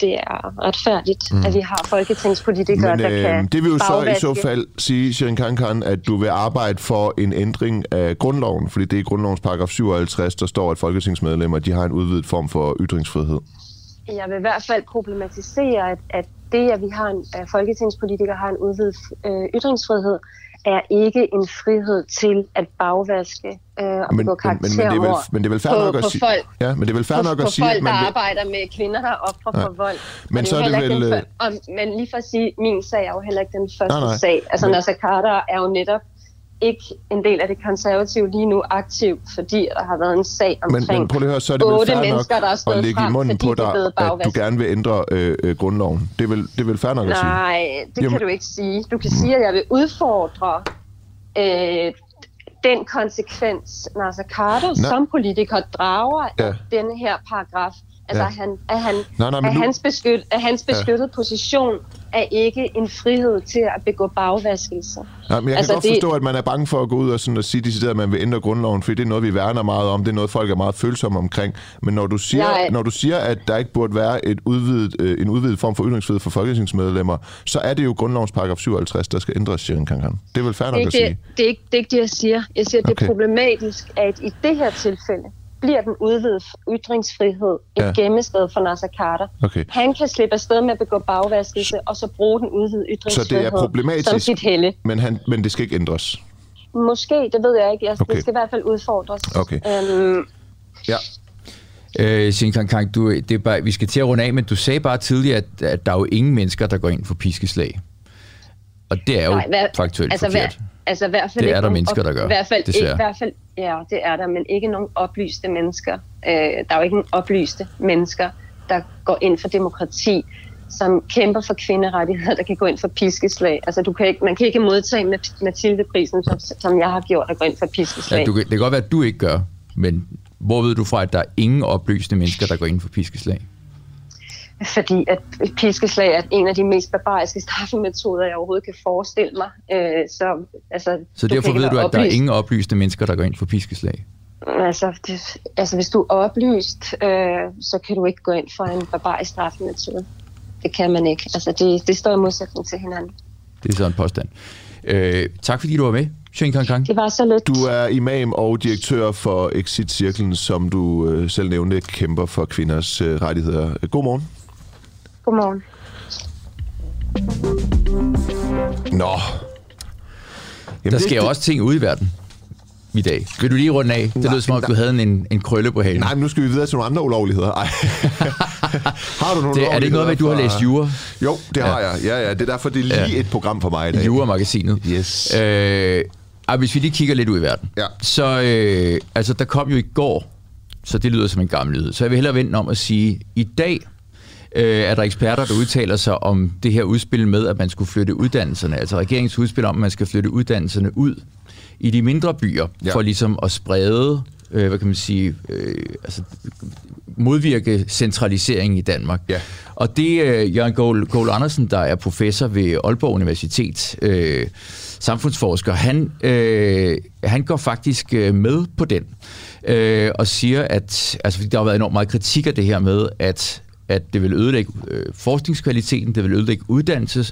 det er retfærdigt, at vi har folketingspolitikere, der kan det vil jo bagvaske. Så i så fald sige, Sherin Khankan, at du vil arbejde for en ændring af grundloven, fordi det er i grundlovens paragraf 57, der står, at folketingsmedlemmer de har en udvidet form for ytringsfrihed. Jeg vil i hvert fald problematisere, at det, at vi har at folketingspolitikere har en udvidet ytringsfrihed, er ikke en frihed til at bagvaske og begå karaktermord på folk, at man arbejder med kvinder, der ofre for vold. Men lige for at sige, min sag er jo heller ikke den første sag. Altså, Naser Khader er jo netop ikke en del af det konservative lige nu aktivt, fordi der har været en sag omkring 8 mennesker, der er stået frem, fordi de er blevet bagvasket. Du gerne vil ændre grundloven. Det er vel fair nok at sige. Nej, det kan du ikke sige. Du kan sige, at jeg vil udfordre den konsekvens, Naser Khader som politiker drager af denne her paragraf. Altså, hans beskyttede position er ikke en frihed til at begå bagvaskelser. Nej, men jeg kan godt forstå, at man er bange for at gå ud og, sådan at sige decideret, at man vil ændre grundloven, for det er noget, vi værner meget om, det er noget, folk er meget følsomme omkring. Men når du siger, at der ikke burde være en udvidet form for ytringsfrihed for folketingsmedlemmer, så er det jo grundlovens paragraf 57, der skal ændres, Sherin Khankan. Det er vel fair nok at sige. Det er ikke det, jeg siger. Jeg siger, at det er problematisk, at i det her tilfælde bliver den udvidet ytringsfrihed et gemmested for Naser Khader. Okay. Han kan slippe afsted med at begå bagvaskelse, og så bruge den udvidede ytringsfrihed som sit helle. Men det skal ikke ændres? Måske, det ved jeg ikke. Det skal i hvert fald udfordres. Okay. Sherin Khankan, vi skal til at runde af, men du sagde bare tidligere, at der er jo ingen mennesker, der går ind for piskeslag. Og det er jo faktuelt forkert. Altså, i hvert fald det er der mennesker, der gør. Det er der, men ikke nogen oplyste mennesker. Der er jo ikke nogen oplyste mennesker, der går ind for demokrati, som kæmper for kvinderettigheder, der kan gå ind for piskeslag. Altså, man kan ikke modtage Mathilde-prisen, som jeg har gjort, at gå ind for piskeslag. Ja, det kan godt være, at du ikke gør, men hvor ved du fra, at der er ingen oplyste mennesker, der går ind for piskeslag? Fordi at piskeslag er en af de mest barbariske straffemetoder, jeg overhovedet kan forestille mig. Så derfor ved du, at der er ingen oplyste mennesker, der går ind for piskeslag? Altså hvis du er oplyst, så kan du ikke gå ind for en barbarisk straffemetode. Det kan man ikke. Altså, det står i modsætning til hinanden. Det er sådan en påstand. Tak fordi du var med, Sherin Khankan. Det var så lidt. Du er imam og direktør for Exit Cirklen, som du selv nævnte, kæmper for kvinders rettigheder. Godmorgen. Godmorgen. Nå. Jamen, der sker også ting ude i verden i dag. Vil du lige runde af? Det lød som om, du havde en krølle på halen. Nej, men nu skal vi videre til nogle andre ulovligheder. Har du nogle er det ikke noget med, du har læst jura? Jo, det har jeg. Ja, det er derfor, det er lige et program for mig i dag. Jura-magasinet. Yes. Hvis vi lige kigger lidt ud i verden, så der kom jo i går, så det lyder som en gammel nyhed. Så jeg vil hellere vente om at sige, i dag er der eksperter, der udtaler sig om det her udspil med, at man skulle flytte uddannelserne, altså regeringens udspil om, at man skal flytte uddannelserne ud i de mindre byer, for ligesom at sprede, hvad kan man sige, altså modvirke centralisering i Danmark. Ja. Og det er Jørgen Goul Andersen, der er professor ved Aalborg Universitet, samfundsforsker, han går faktisk med på den, og siger, at altså, der har været enormt meget kritik af det her med, at det vil ødelægge forskningskvaliteten, det vil ødelægge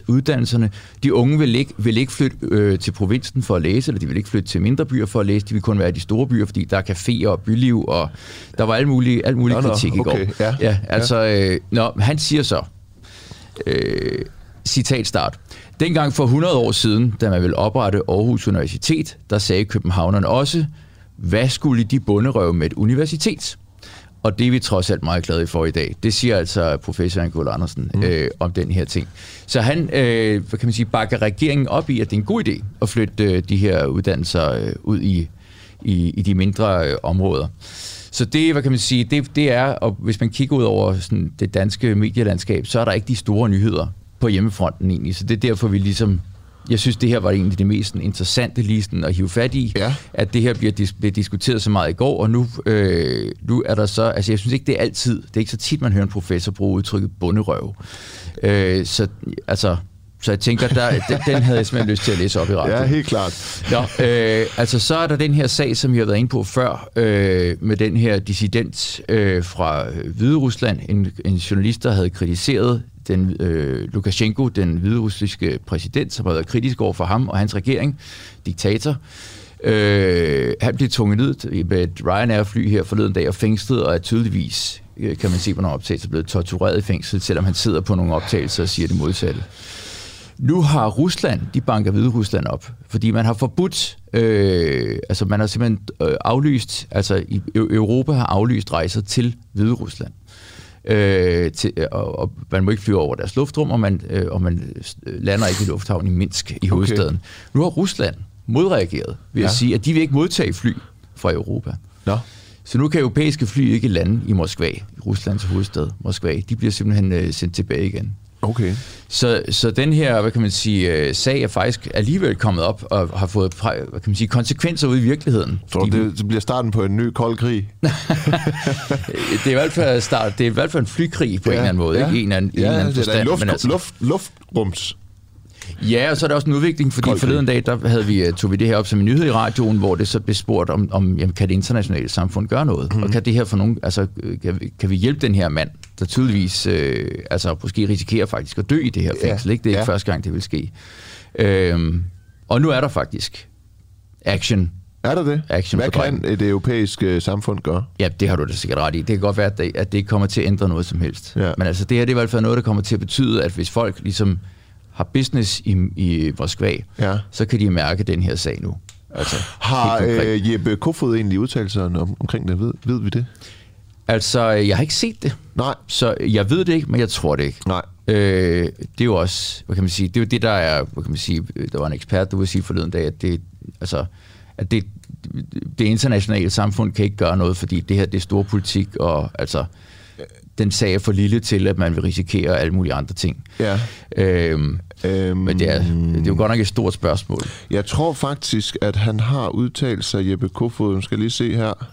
uddannelserne. De unge vil ikke flytte til provinsen for at læse, eller de vil ikke flytte til mindre byer for at læse, de vil kun være i de store byer, fordi der er caféer og byliv, og der var alt mulig kritik i går. Ja. Ja, altså, han siger så, citat start. Dengang for 100 år siden, da man ville oprette Aarhus Universitet, der sagde københavnerne også, hvad skulle de bonderøve med et universitet? Og det er vi trods alt meget glade for i dag. Det siger altså professor Goul Andersen om den her ting. Så han hvad kan man sige, bakker regeringen op i, at det er en god idé at flytte de her uddannelser ud i de mindre områder. Så det, hvad kan man sige, det er, og hvis man kigger ud over sådan, det danske medielandskab, så er der ikke de store nyheder på hjemmefronten egentlig. Så det er derfor, jeg synes, det her var egentlig det mest interessante listen at hive fat i, at det her bliver diskuteret så meget i går, og nu er der så, altså jeg synes ikke, det er altid, det er ikke så tit, man hører en professor bruge udtrykket bonderøv. Så jeg tænker, den havde jeg simpelthen lyst til at læse op i radioen. Ja, helt klart. Nå, altså så er der den her sag, som jeg har været inde på før, med den her dissident fra Hviderusland, en journalist, der havde kritiseret Lukashenko, den hviderussiske præsident, som har været kritisk over for ham og hans regering, diktator. Han blev tvunget ned med et Ryanair-fly her forleden dag og fængslet, og er tydeligvis, kan man se på nogle optagelser, blevet tortureret i fængsel, selvom han sidder på nogle optagelser og siger det modsatte. Nu har Rusland, de banker Hviderusland op, fordi man har forbudt, altså man har simpelthen aflyst, altså Europa har aflyst rejser til Hviderusland. Og man må ikke flyve over deres luftrum, og man lander ikke i lufthavnen i Minsk i hovedstaden. Nu har Rusland modreageret ved at sige, at de vil ikke modtage fly fra Europa. Nå. Så nu kan europæiske fly ikke lande i Moskva, i Ruslands hovedstad Moskva. De bliver simpelthen sendt tilbage igen. Okay. Så den her, hvad kan man sige, sag er faktisk alligevel kommet op og har fået, hvad kan man sige, konsekvenser ude i virkeligheden. Tror du, det bliver starten på en ny kold krig? Det er i hvert fald en flykrig på en eller anden måde, ikke? En anden forstand. Ja, det er altså luftrums. Ja, og så er der også en udvikling, fordi forleden dag, der tog vi det her op som en nyhed i radioen, hvor det så blev spurgt om jamen, kan det internationale samfund gøre noget? Og kan det her for nogen, altså kan vi hjælpe den her mand, der tydeligvis altså måske risikerer faktisk at dø i det her fængsel, ikke? Det er ikke første gang, det vil ske. Og nu er der faktisk action. Er der det? Hvad kan et europæisk samfund gøre? Ja, det har du da sikkert ret i. Det kan godt være, at det ikke kommer til at ændre noget som helst. Ja. Men altså det her, det er i hvert fald noget, der kommer til at betyde, at hvis folk ligesom har business i Moskva, så kan de mærke den her sag nu. Altså, har Jeppe Kofod egentlig udtalt sig omkring det? Ved vi det? Altså, jeg har ikke set det. Nej. Så jeg ved det ikke, men jeg tror det ikke. Nej. Det er jo også, hvad kan man sige, det er jo det, der er, hvad kan man sige, der var en ekspert, der ville sige forleden dag, at det internationale samfund kan ikke gøre noget, fordi det her, det er storpolitik, og altså den sag er for lille til, at man vil risikere alle mulige andre ting. Ja. Men det er jo godt nok et stort spørgsmål. Jeg tror faktisk, at han har udtalt sig, Jeppe Kofod. Nu skal lige se her.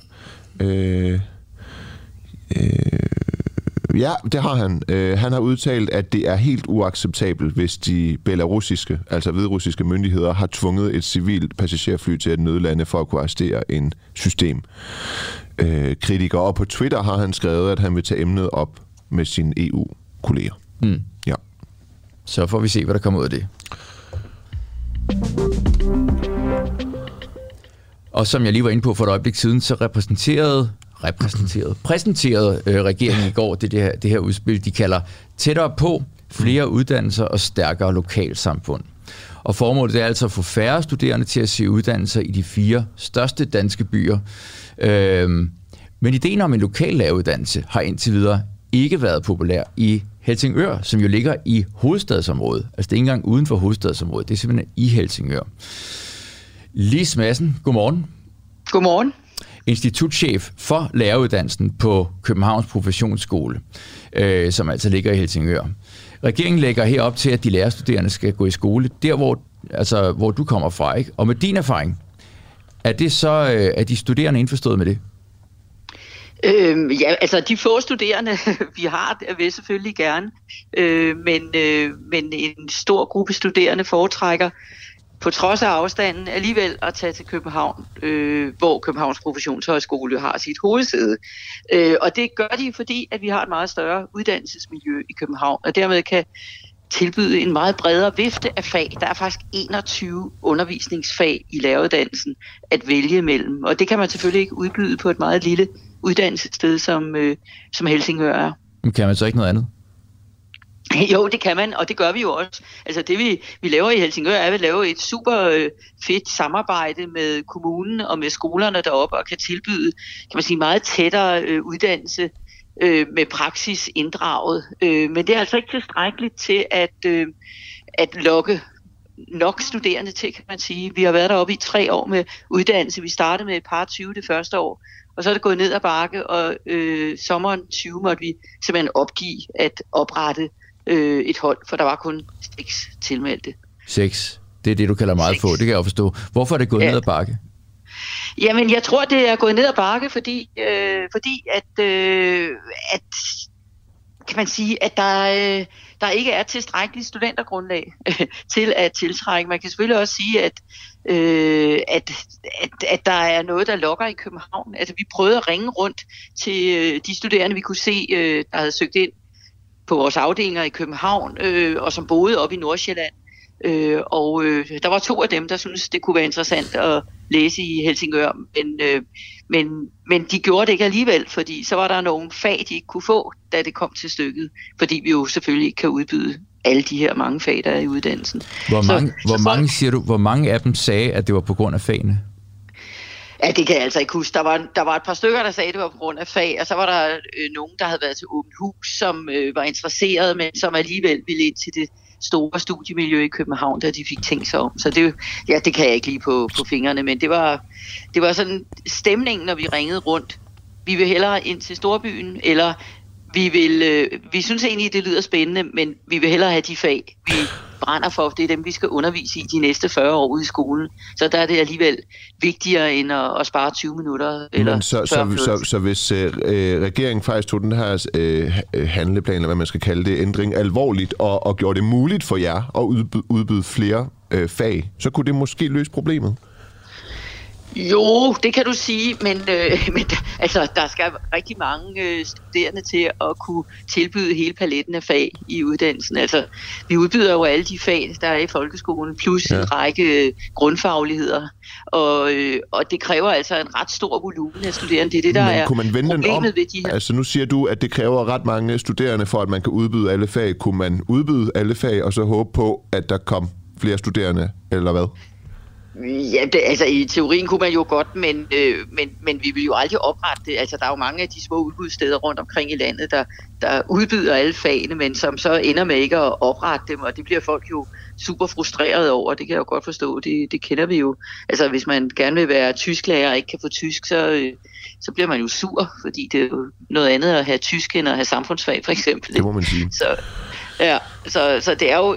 Ja, det har han. Han har udtalt, at det er helt uacceptabelt, hvis de belarusiske, altså hviderussiske myndigheder, har tvunget et civilt passagerfly til at nødlande for at kunne arrestere en systemkritiker. Og på Twitter har han skrevet, at han vil tage emnet op med sine EU-kolleger. Mm. Ja. Så får vi se, hvad der kommer ud af det. Og som jeg lige var inde på for et øjeblik siden, så præsenterede regeringen i går det her udspil, de kalder tættere på, flere uddannelser og stærkere lokalsamfund. Og formålet er altså at få færre studerende til at søge uddannelser i de 4 største danske byer. Men ideen om en lokal læreruddannelse har indtil videre ikke været populær i Helsingør, som jo ligger i hovedstadsområdet. Altså det er ikke engang uden for hovedstadsområdet, det er simpelthen i Helsingør. Lis Madsen, godmorgen. Godmorgen. institutchef for læreruddannelsen på Københavns Professionsskole, som altså ligger i Helsingør. Regeringen lægger her op til, at de lærerstuderende skal gå i skole der, hvor du kommer fra, ikke? Og med din erfaring, er det så, er de studerende indforstået med det? Ja, altså de få studerende, vi har, vil selvfølgelig gerne, men en stor gruppe studerende foretrækker, på trods af afstanden, alligevel at tage til København, hvor Københavns Professionshøjskole har sit hovedsæde. Og det gør de, fordi at vi har et meget større uddannelsesmiljø i København, og dermed kan tilbyde en meget bredere vifte af fag. Der er faktisk 21 undervisningsfag i læreruddannelsen at vælge mellem, og det kan man selvfølgelig ikke udbyde på et meget lille uddannelsessted, som Helsingør er. Men kan man så ikke noget andet? Jo, det kan man, og det gør vi jo også. Altså det vi laver i Helsingør er, at vi laver et super fedt samarbejde med kommunen og med skolerne deroppe og kan tilbyde, kan man sige, meget tættere uddannelse med praksis inddraget. Men det er altså ikke tilstrækkeligt til at lokke nok studerende til, kan man sige. Vi har været deroppe i 3 år med uddannelse. Vi startede med et par 20 det første år. Og så er det gået ned ad bakke, og sommeren 20 måtte vi simpelthen opgive at oprette et hold, for der var kun 6 tilmeldte. 6? Det er det, du kalder meget 6. Få. Det kan jeg jo forstå. Hvorfor er det gået ned ad bakke? Jamen, jeg tror, det er gået ned ad bakke, fordi kan man sige, at der ikke er tilstrækkeligt studentergrundlag til at tiltrække. Man kan selvfølgelig også sige, at der er noget, der lokker i København. Altså, vi prøvede at ringe rundt til de studerende, vi kunne se, der havde søgt ind på vores afdelinger i København, og som boede oppe i Nordsjælland. Og der var 2 af dem, der syntes, det kunne være interessant at læse i Helsingør, men de gjorde det ikke alligevel, fordi så var der nogle fag, de ikke kunne få, da det kom til stykket, fordi vi jo selvfølgelig ikke kan udbyde alle de her mange fag, der er i uddannelsen. Hvor mange af dem sagde, at det var på grund af fagene? Ja, det kan jeg altså ikke huske. Der var et par stykker, der sagde, at det var på grund af fag, og så var der nogen, der havde været til åbent hus, som var interesseret, men som alligevel ville ind til det store studiemiljø i København, der de fik tænkt sig om. Så det, ja, det kan jeg ikke lige på fingrene, men det var sådan stemningen, når vi ringede rundt. Vi vil hellere ind til storbyen, eller vi synes egentlig, det lyder spændende, men vi vil hellere have de fag, vi brænder for. Det er dem, vi skal undervise i de næste 40 år ude i skolen. Så der er det alligevel vigtigere end at spare 20 minutter. Eller så hvis regeringen faktisk tog den her handleplan, eller hvad man skal kalde det, ændring alvorligt, og gjorde det muligt for jer at udbyde flere fag, så kunne det måske løse problemet? Jo, det kan du sige, men altså, der skal rigtig mange studerende til at kunne tilbyde hele paletten af fag i uddannelsen. Altså, vi udbyder jo alle de fag, der er i folkeskolen, plus en række grundfagligheder. Og det kræver altså en ret stor volumen af studerende. Det er det, der er problemet ved de her. Altså, nu siger du, at det kræver ret mange studerende for, at man kan udbyde alle fag. Kunne man udbyde alle fag og så håbe på, at der kom flere studerende, eller hvad? Ja, altså i teorien kunne man jo godt, men vi vil jo aldrig oprette det. Altså der er jo mange af de små udbudssteder rundt omkring i landet, der udbyder alle fagene, men som så ender med ikke at oprette dem, og det bliver folk jo super frustreret over, det kan jeg jo godt forstå, det kender vi jo. Altså hvis man gerne vil være tysklærer og ikke kan få tysk, så bliver man jo sur, fordi det er jo noget andet at have tysk end at have samfundsfag for eksempel. Det må man sige. Så det er jo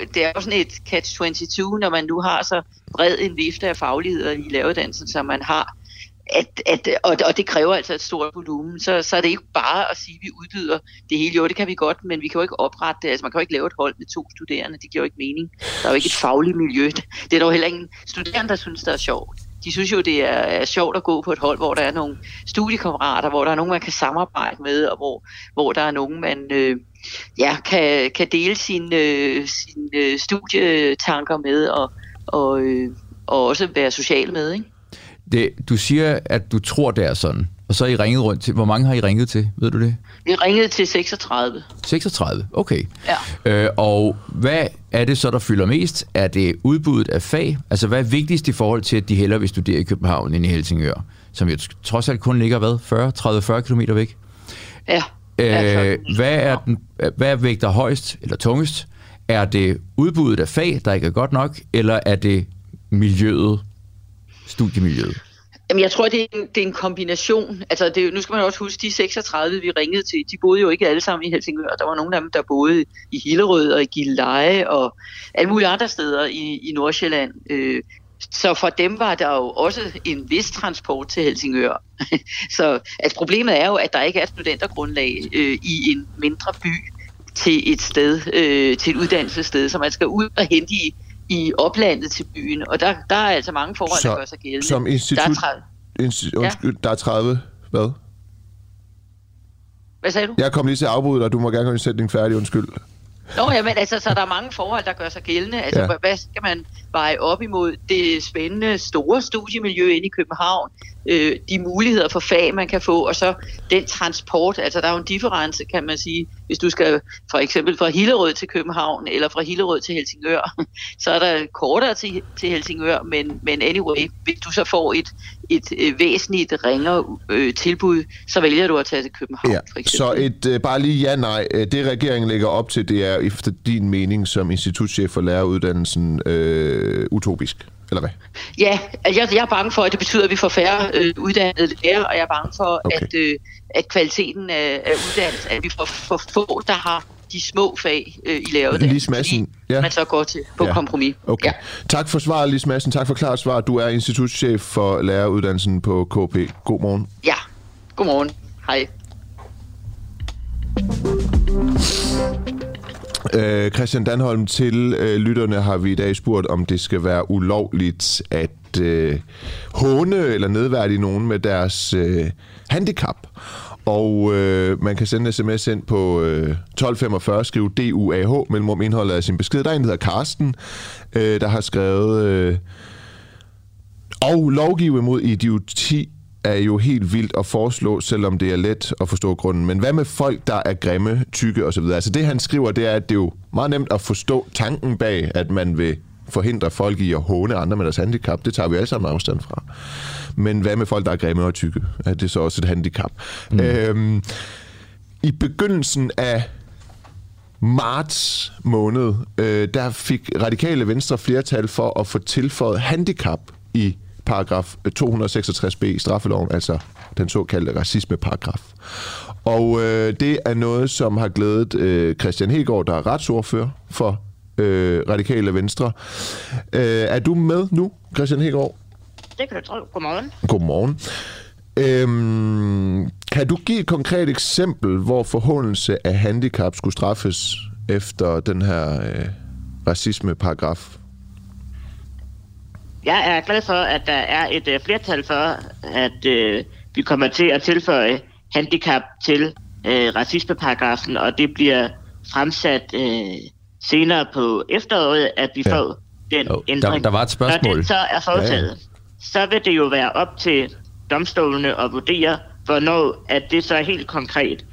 sådan et catch-22, når man nu har så bred en vifte af fagligheder i læreruddannelsen, som man har, og det kræver altså et stort volumen, så er det ikke bare at sige, at vi udbyder det hele. Jo, det kan vi godt, men vi kan jo ikke oprette det. Altså man kan jo ikke lave et hold med 2 studerende, det giver jo ikke mening. Der er jo ikke et fagligt miljø. Det er dog heller ingen studerende, der synes, det er sjovt. De synes jo, det er sjovt at gå på et hold, hvor der er nogle studiekammerater, hvor der er nogen, man kan samarbejde med, og hvor der er nogen, man kan dele sine studietanker med, og også være social med, ikke? Du siger, at du tror, det er sådan. Og så har I ringet rundt til... Hvor mange har I ringet til? Ved du det? Vi ringede til 36. 36? Okay. Ja. Og hvad er det så, der fylder mest? Er det udbuddet af fag? Altså, hvad er vigtigst i forhold til, at de hellere vil studere i København end i Helsingør? Som jo trods alt kun ligger, 30-40 km væk? Ja. Hvad vægter højst eller tungest? Er det udbuddet af fag, der ikke er godt nok? Eller er det miljøet? Studiemiljøet? Jamen, jeg tror, det er en kombination. Altså, nu skal man også huske, de 36, vi ringede til, de boede jo ikke alle sammen i Helsingør. Der var nogle af dem, der boede i Hillerød og i Gilleleje og alle mulige andre steder i Nordsjælland. Så for dem var der jo også en vis transport til Helsingør. Så altså, problemet er jo, at der ikke er studentergrundlag i en mindre by til et sted, til et uddannelsessted, så man skal ud og hente i oplandet til byen, og der er altså mange forhold, der gør sig gældende. Som institut... der er 30... Hvad? Hvad sagde du? Jeg kom lige til at afbryde dig, og du må gerne komme i sætning færdig, undskyld. Nå, jamen, altså, så der er mange forhold, der gør sig gældende. Altså, ja. Hvad skal man veje op imod? Det spændende, store studiemiljø inde i København, de muligheder for fag, man kan få, og så den transport. Altså, der er jo en difference, kan man sige. Hvis du skal for eksempel fra Hillerød til København, eller fra Hillerød til Helsingør, så er der kortere til Helsingør, men anyway, hvis du så får et væsentligt ringere tilbud, så vælger du at tage til København, ja, for eksempel. Så bare lige ja-nej, det regeringen lægger op til, det er efter din mening som institutschef for læreruddannelsen utopisk, eller hvad? Ja, jeg er bange for, at det betyder, at vi får færre uddannede lærere, og jeg er bange for, okay, at kvaliteten af uddannelsen, at vi får for få, der har de små fag i læreruddannelsen, fordi man så går til på kompromis. Okay. Ja. Tak for svaret, Lis Madsen. Tak for klart svar. Du er institutschef for læreruddannelsen på KP. God morgen. Ja, god morgen. Hej. Christian Danholm, til lytterne har vi i dag spurgt, om det skal være ulovligt at håne eller nedværdige nogen med deres handicap. Og man kan sende sms ind på 1245, skrive DUAH mellem indholdet af sin besked. Der er en, der hedder Karsten, der har skrevet, og lovgive mod idioti er jo helt vildt at foreslå, selvom det er let at forstå grunden. Men hvad med folk, der er grimme, tykke osv.? Altså det, han skriver, det er, at det er jo meget nemt at forstå tanken bag, at man vil forhindre folk i at håne andre med deres handicap. Det tager vi alle sammen afstand fra. Men hvad med folk, der er grimme og tykke? Er det så også et handicap? Mm. I begyndelsen af marts måned, der fik Radikale Venstre flertal for at få tilføjet handicap i paragraf 266b i straffeloven, altså den såkaldte racismeparagraf. Og det er noget, som har glædet Kristian Hegaard, der er retsordfører for Radikale Venstre. Er du med nu, Kristian Hegaard? Det kan du tro. Godmorgen. Godmorgen. Kan du give et konkret eksempel, hvor forhåndelse af handicap skulle straffes efter den her racismeparagraf? Jeg er glad for, at der er et flertal for, at vi kommer til at tilføje handicap til racismeparagrafen, og det bliver fremsat senere på efteråret, at vi får den ændring. Der var et spørgsmål. Når det så er foretaget, så vil det jo være op til domstolene at vurdere, hvornår at det så helt konkret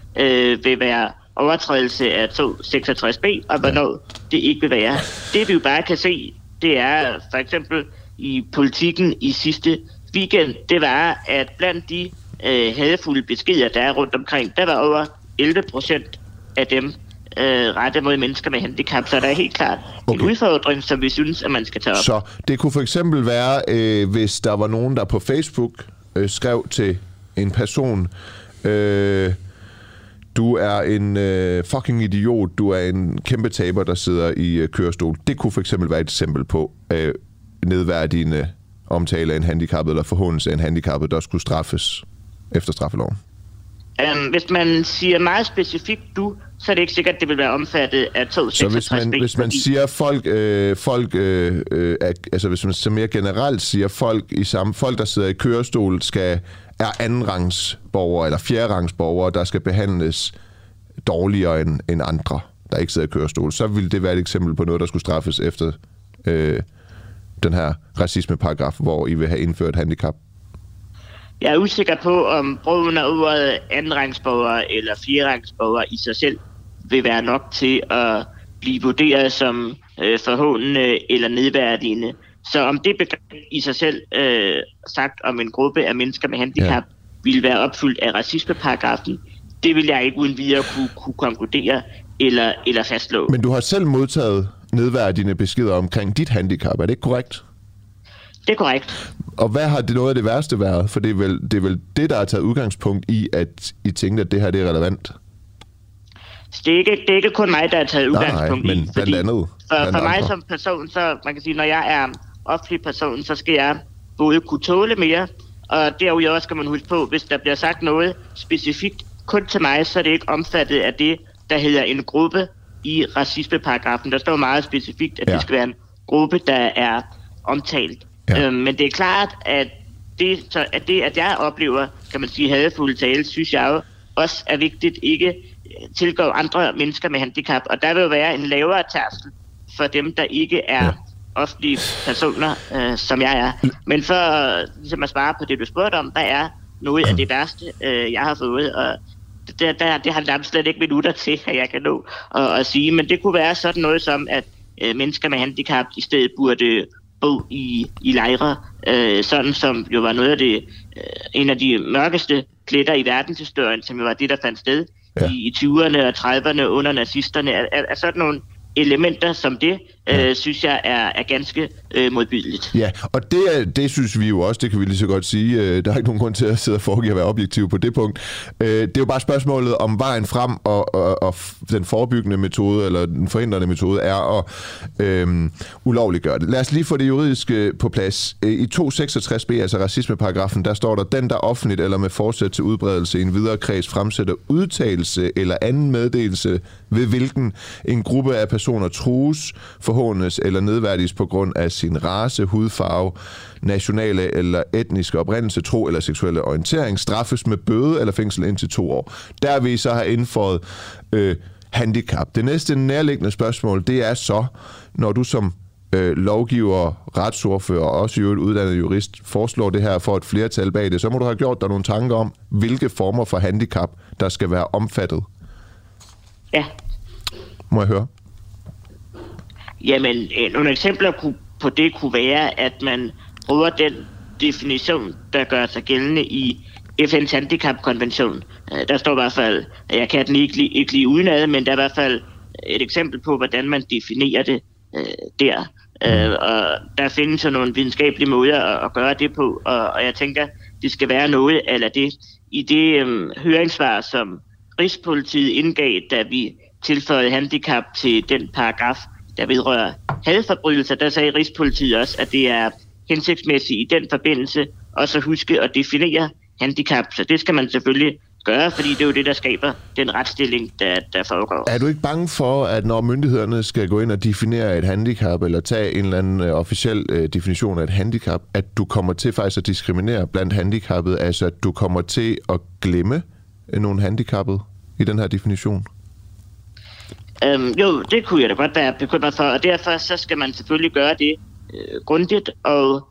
vil være overtrædelse af 266b, og hvornår det ikke vil være. Det vi jo bare kan se, det er for eksempel i Politikken i sidste weekend, det var, at blandt de hadefulde beskeder, der er rundt omkring, der var over 11% af dem rettet mod mennesker med handicap, så der er helt klart en udfordring, som vi synes, at man skal tage op. Så det kunne for eksempel være, hvis der var nogen, der på Facebook skrev til en person, du er en fucking idiot, du er en kæmpe taber, der sidder i kørestol. Det kunne for eksempel være et eksempel på nedværdigende omtale af en handicappet eller forhåndelse af en handicappet, der skulle straffes efter straffeloven. Hvis man siger meget specifikt du, så er det ikke sikkert, at det vil være omfattet af 266b. Så hvis man siger folk, hvis man så mere generelt siger folk der sidder i kørestol, er andenrangsborgere eller fjerderangsborgere, der skal behandles dårligere end andre, der ikke sidder i kørestol, så ville det være et eksempel på noget, der skulle straffes efter den her racismeparagraf, hvor I vil have indført handicap. Jeg er usikker på, om brugen af ordet andenrangsborgere eller fjerderangsborgere i sig selv vil være nok til at blive vurderet som forhånende eller nedværdigende. Så om det begreb i sig selv sagt om en gruppe af mennesker med handicap ville være opfyldt af racismeparagrafen, det vil jeg ikke uden videre kunne konkludere eller fastslå. Men du har selv modtaget nedværdigende beskeder omkring dit handicap, er det ikke korrekt? Det er korrekt. Og hvad har det noget af det værste været? For det er vel det, der har taget udgangspunkt i, at I tænkte, at det her det er relevant? Det er ikke kun mig, der har taget udgangspunkt i. Men blandt andet. For mig som person, så man kan sige, når jeg er offentlig person, så skal jeg både kunne tåle mere, og derudover skal man huske på, hvis der bliver sagt noget specifikt kun til mig, så er det ikke omfattet af det, der hedder en gruppe i racismeparagrafen. Der står meget specifikt, at det skal være en gruppe, der er omtalt. Ja. Men det er klart, at det, at jeg oplever, kan man sige, hadefulde tale, synes jeg jo også er vigtigt ikke tilgå andre mennesker med handicap. Og der vil jo være en lavere tærskel for dem, der ikke er offentlige personer, som jeg er. Men for ligesom at svare på det, du spurgte om, der er noget af det værste, jeg har fået. Og det har nærmest slet ikke minutter til, at jeg kan nå at sige. Men det kunne være sådan noget som, at mennesker med handicap i stedet burde bo i lejre, sådan som jo var noget af det, en af de mørkeste pletter i verdenshistorien, som jo var det, der fandt sted i 20'erne og 30'erne under nazisterne. Er sådan nogle elementer som det, synes jeg er ganske modbydeligt. Ja, og det synes vi jo også, det kan vi lige så godt sige. Der er ikke nogen grund til at sidde og foregive at være objektiv på det punkt. Det er jo bare spørgsmålet om vejen frem, og den forebyggende metode, eller den forhindrende metode, er at ulovliggøre det. Lad os lige få det juridiske på plads. I 266b, altså racismeparagrafen, der står der, den der offentligt eller med forsæt til udbredelse i en videre kreds fremsætter udtalelse eller anden meddelelse, ved hvilken en gruppe af personer trues, forhånes eller nedværdiges på grund af sin race, hudfarve, nationale eller etniske oprindelse, tro eller seksuelle orientering, straffes med bøde eller fængsel indtil 2 år. Der vil I så have indføjet handicap. Det næste nærliggende spørgsmål, det er så, når du som lovgiver, retsordfører og også i øvrigt uddannet jurist foreslår det her for et flertal bag det, så må du have gjort dig nogle tanker om, hvilke former for handicap, der skal være omfattet. Ja. Må jeg høre? Jamen, nogle eksempler på det kunne være, at man bruger den definition, der gør sig gældende i FN's handicapkonvention. Der står i hvert fald, jeg kan den ikke lige udenad, men der er i hvert fald et eksempel på, hvordan man definerer det der. Og der findes jo nogle videnskabelige måder at gøre det på, og jeg tænker, det skal være noget eller det. I det høringssvar, som Rigspolitiet indgav, da vi tilføjede handicap til den paragraf, der vedrører hadforbrydelser, der sagde Rigspolitiet også, at det er hensigtsmæssigt i den forbindelse også at huske at definere handicap. Så det skal man selvfølgelig gøre, fordi det er jo det, der skaber den retsstilling, der foregår. Er du ikke bange for, at når myndighederne skal gå ind og definere et handicap, eller tage en eller anden officiel definition af et handicap, at du kommer til faktisk at diskriminere blandt handicappede, altså at du kommer til at glemme nogle handicappede i den her definition? Jo, det kunne jeg da godt være bekymret for, og derfor så skal man selvfølgelig gøre det grundigt, og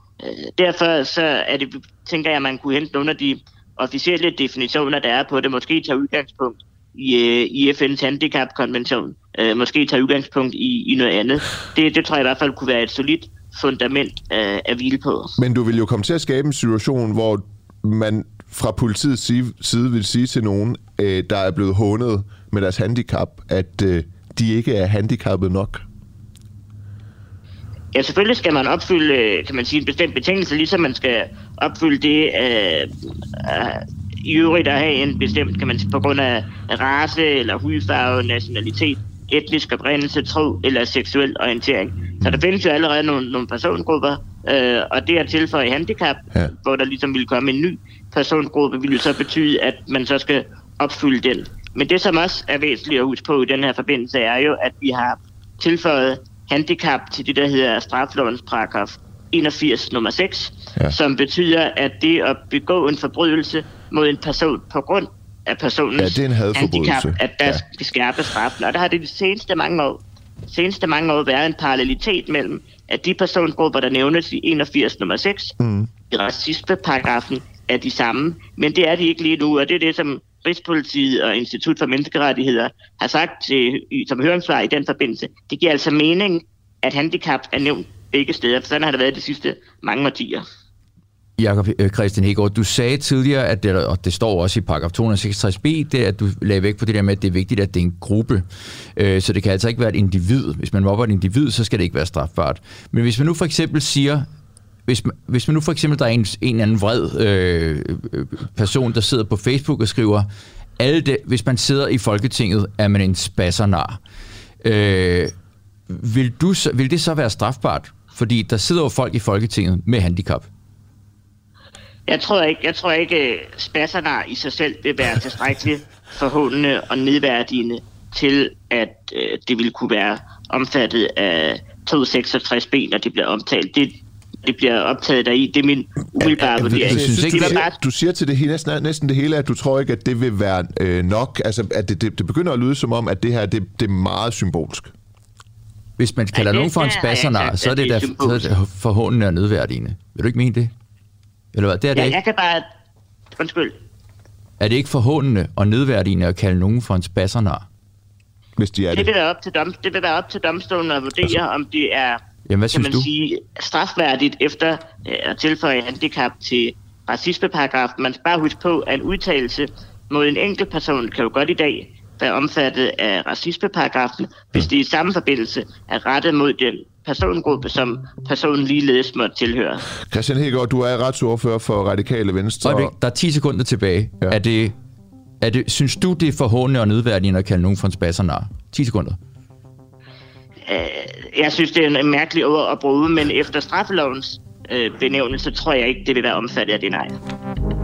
derfor så er det, tænker jeg, at man kunne hente nogle af de officielle definitioner, der er på det. Måske tage udgangspunkt i FN's handicapkonvention, måske tage udgangspunkt i noget andet. Det tror jeg i hvert fald kunne være et solidt fundament at hvile på. Men du vil jo komme til at skabe en situation, hvor man fra politiets side vil sige til nogen, der er blevet hånet med deres handicap, at de ikke er handicappet nok? Ja, selvfølgelig skal man opfylde, kan man sige, en bestemt betingelse, ligesom man skal opfylde det i øvrigt at have en bestemt, kan man sige, på grund af race eller hudfarve, nationalitet, etnisk oprindelse, tro eller seksuel orientering. Så der findes jo allerede nogle persongrupper, og det at tilføje handicap, hvor der ligesom vil komme en ny persongruppe, vil jo så betyde, at man så skal opfylde den. Men det, som også er væsentligt at huske på i den her forbindelse, er jo, at vi har tilføjet handicap til det, der hedder straflovens paragraf 81 nummer 6, som betyder, at det at begå en forbrydelse mod en person på grund af personens handicap, at der skal skærpe straffen. Og der har det de seneste mange år været en parallelitet mellem, at de persongrupper, der nævnes i 81 nummer 6, i racismeparagrafen, er de samme. Men det er de ikke lige nu, og det er det, som Rigspolitiet og Institut for Menneskerettigheder har sagt som høringssvar i den forbindelse. Det giver altså mening, at handicap er nævnt begge steder, for sådan har det været de sidste mange årtier. Jakob Kristian Hegaard, du sagde tidligere, at det, og det står også i paragraf 266b, det er, at du lagde vægt på det der med, at det er vigtigt, at det er en gruppe. Så det kan altså ikke være et individ. Hvis man mobber et individ, så skal det ikke være strafbart. Men hvis man nu for eksempel siger, Hvis man nu for eksempel, der er en anden vred person, der sidder på Facebook og skriver, alle det, hvis man sidder i Folketinget, er man en spassernar. Vil det så være strafbart? Fordi der sidder jo folk i Folketinget med handicap. Jeg tror ikke spassernar i sig selv vil være tilstrækkeligt forhåndende og nedværdigende til, at det ville kunne være omfattet af 266b, når det bliver omtalt. Det bliver optaget deri. Det er min umiddelbare vurdering. Du siger til det næsten det hele, at du tror ikke, at det vil være nok. Altså, at det begynder at lyde som om, at det her det er meget symbolsk. Hvis man kalder nogen for en spassernar, så er det der forhåndende og nedværdigende. Vil du ikke mene det? Eller hvad? Det er det ikke. Jeg kan bare... Undskyld. Er det ikke forhåndende og nedværdigende at kalde nogen for en spassernar? Hvis de er det. Det vil være op til domstolen at vurdere, altså, om det er... Jamen, kan man sige strafværdigt efter at tilføje handicap til racismeparagrafen. Man skal bare huske på, at en udtalelse mod en enkelt person kan jo godt i dag være omfattet af racismeparagrafen, hvis det i samme forbindelse er rettet mod den persongruppe, som personen ligeledes måtte tilhøre. Kristian Hegaard, du er retsordfører for Radikale Venstre. Der er 10 sekunder tilbage. Ja. Synes du, det er forhåndende og nedværdigende at kalde nogen for en spassernar? 10 sekunder. Jeg synes, det er en mærkelig ord at bruge, men efter straffelovens benævnelse, tror jeg ikke, det vil være omfattet af det, nej.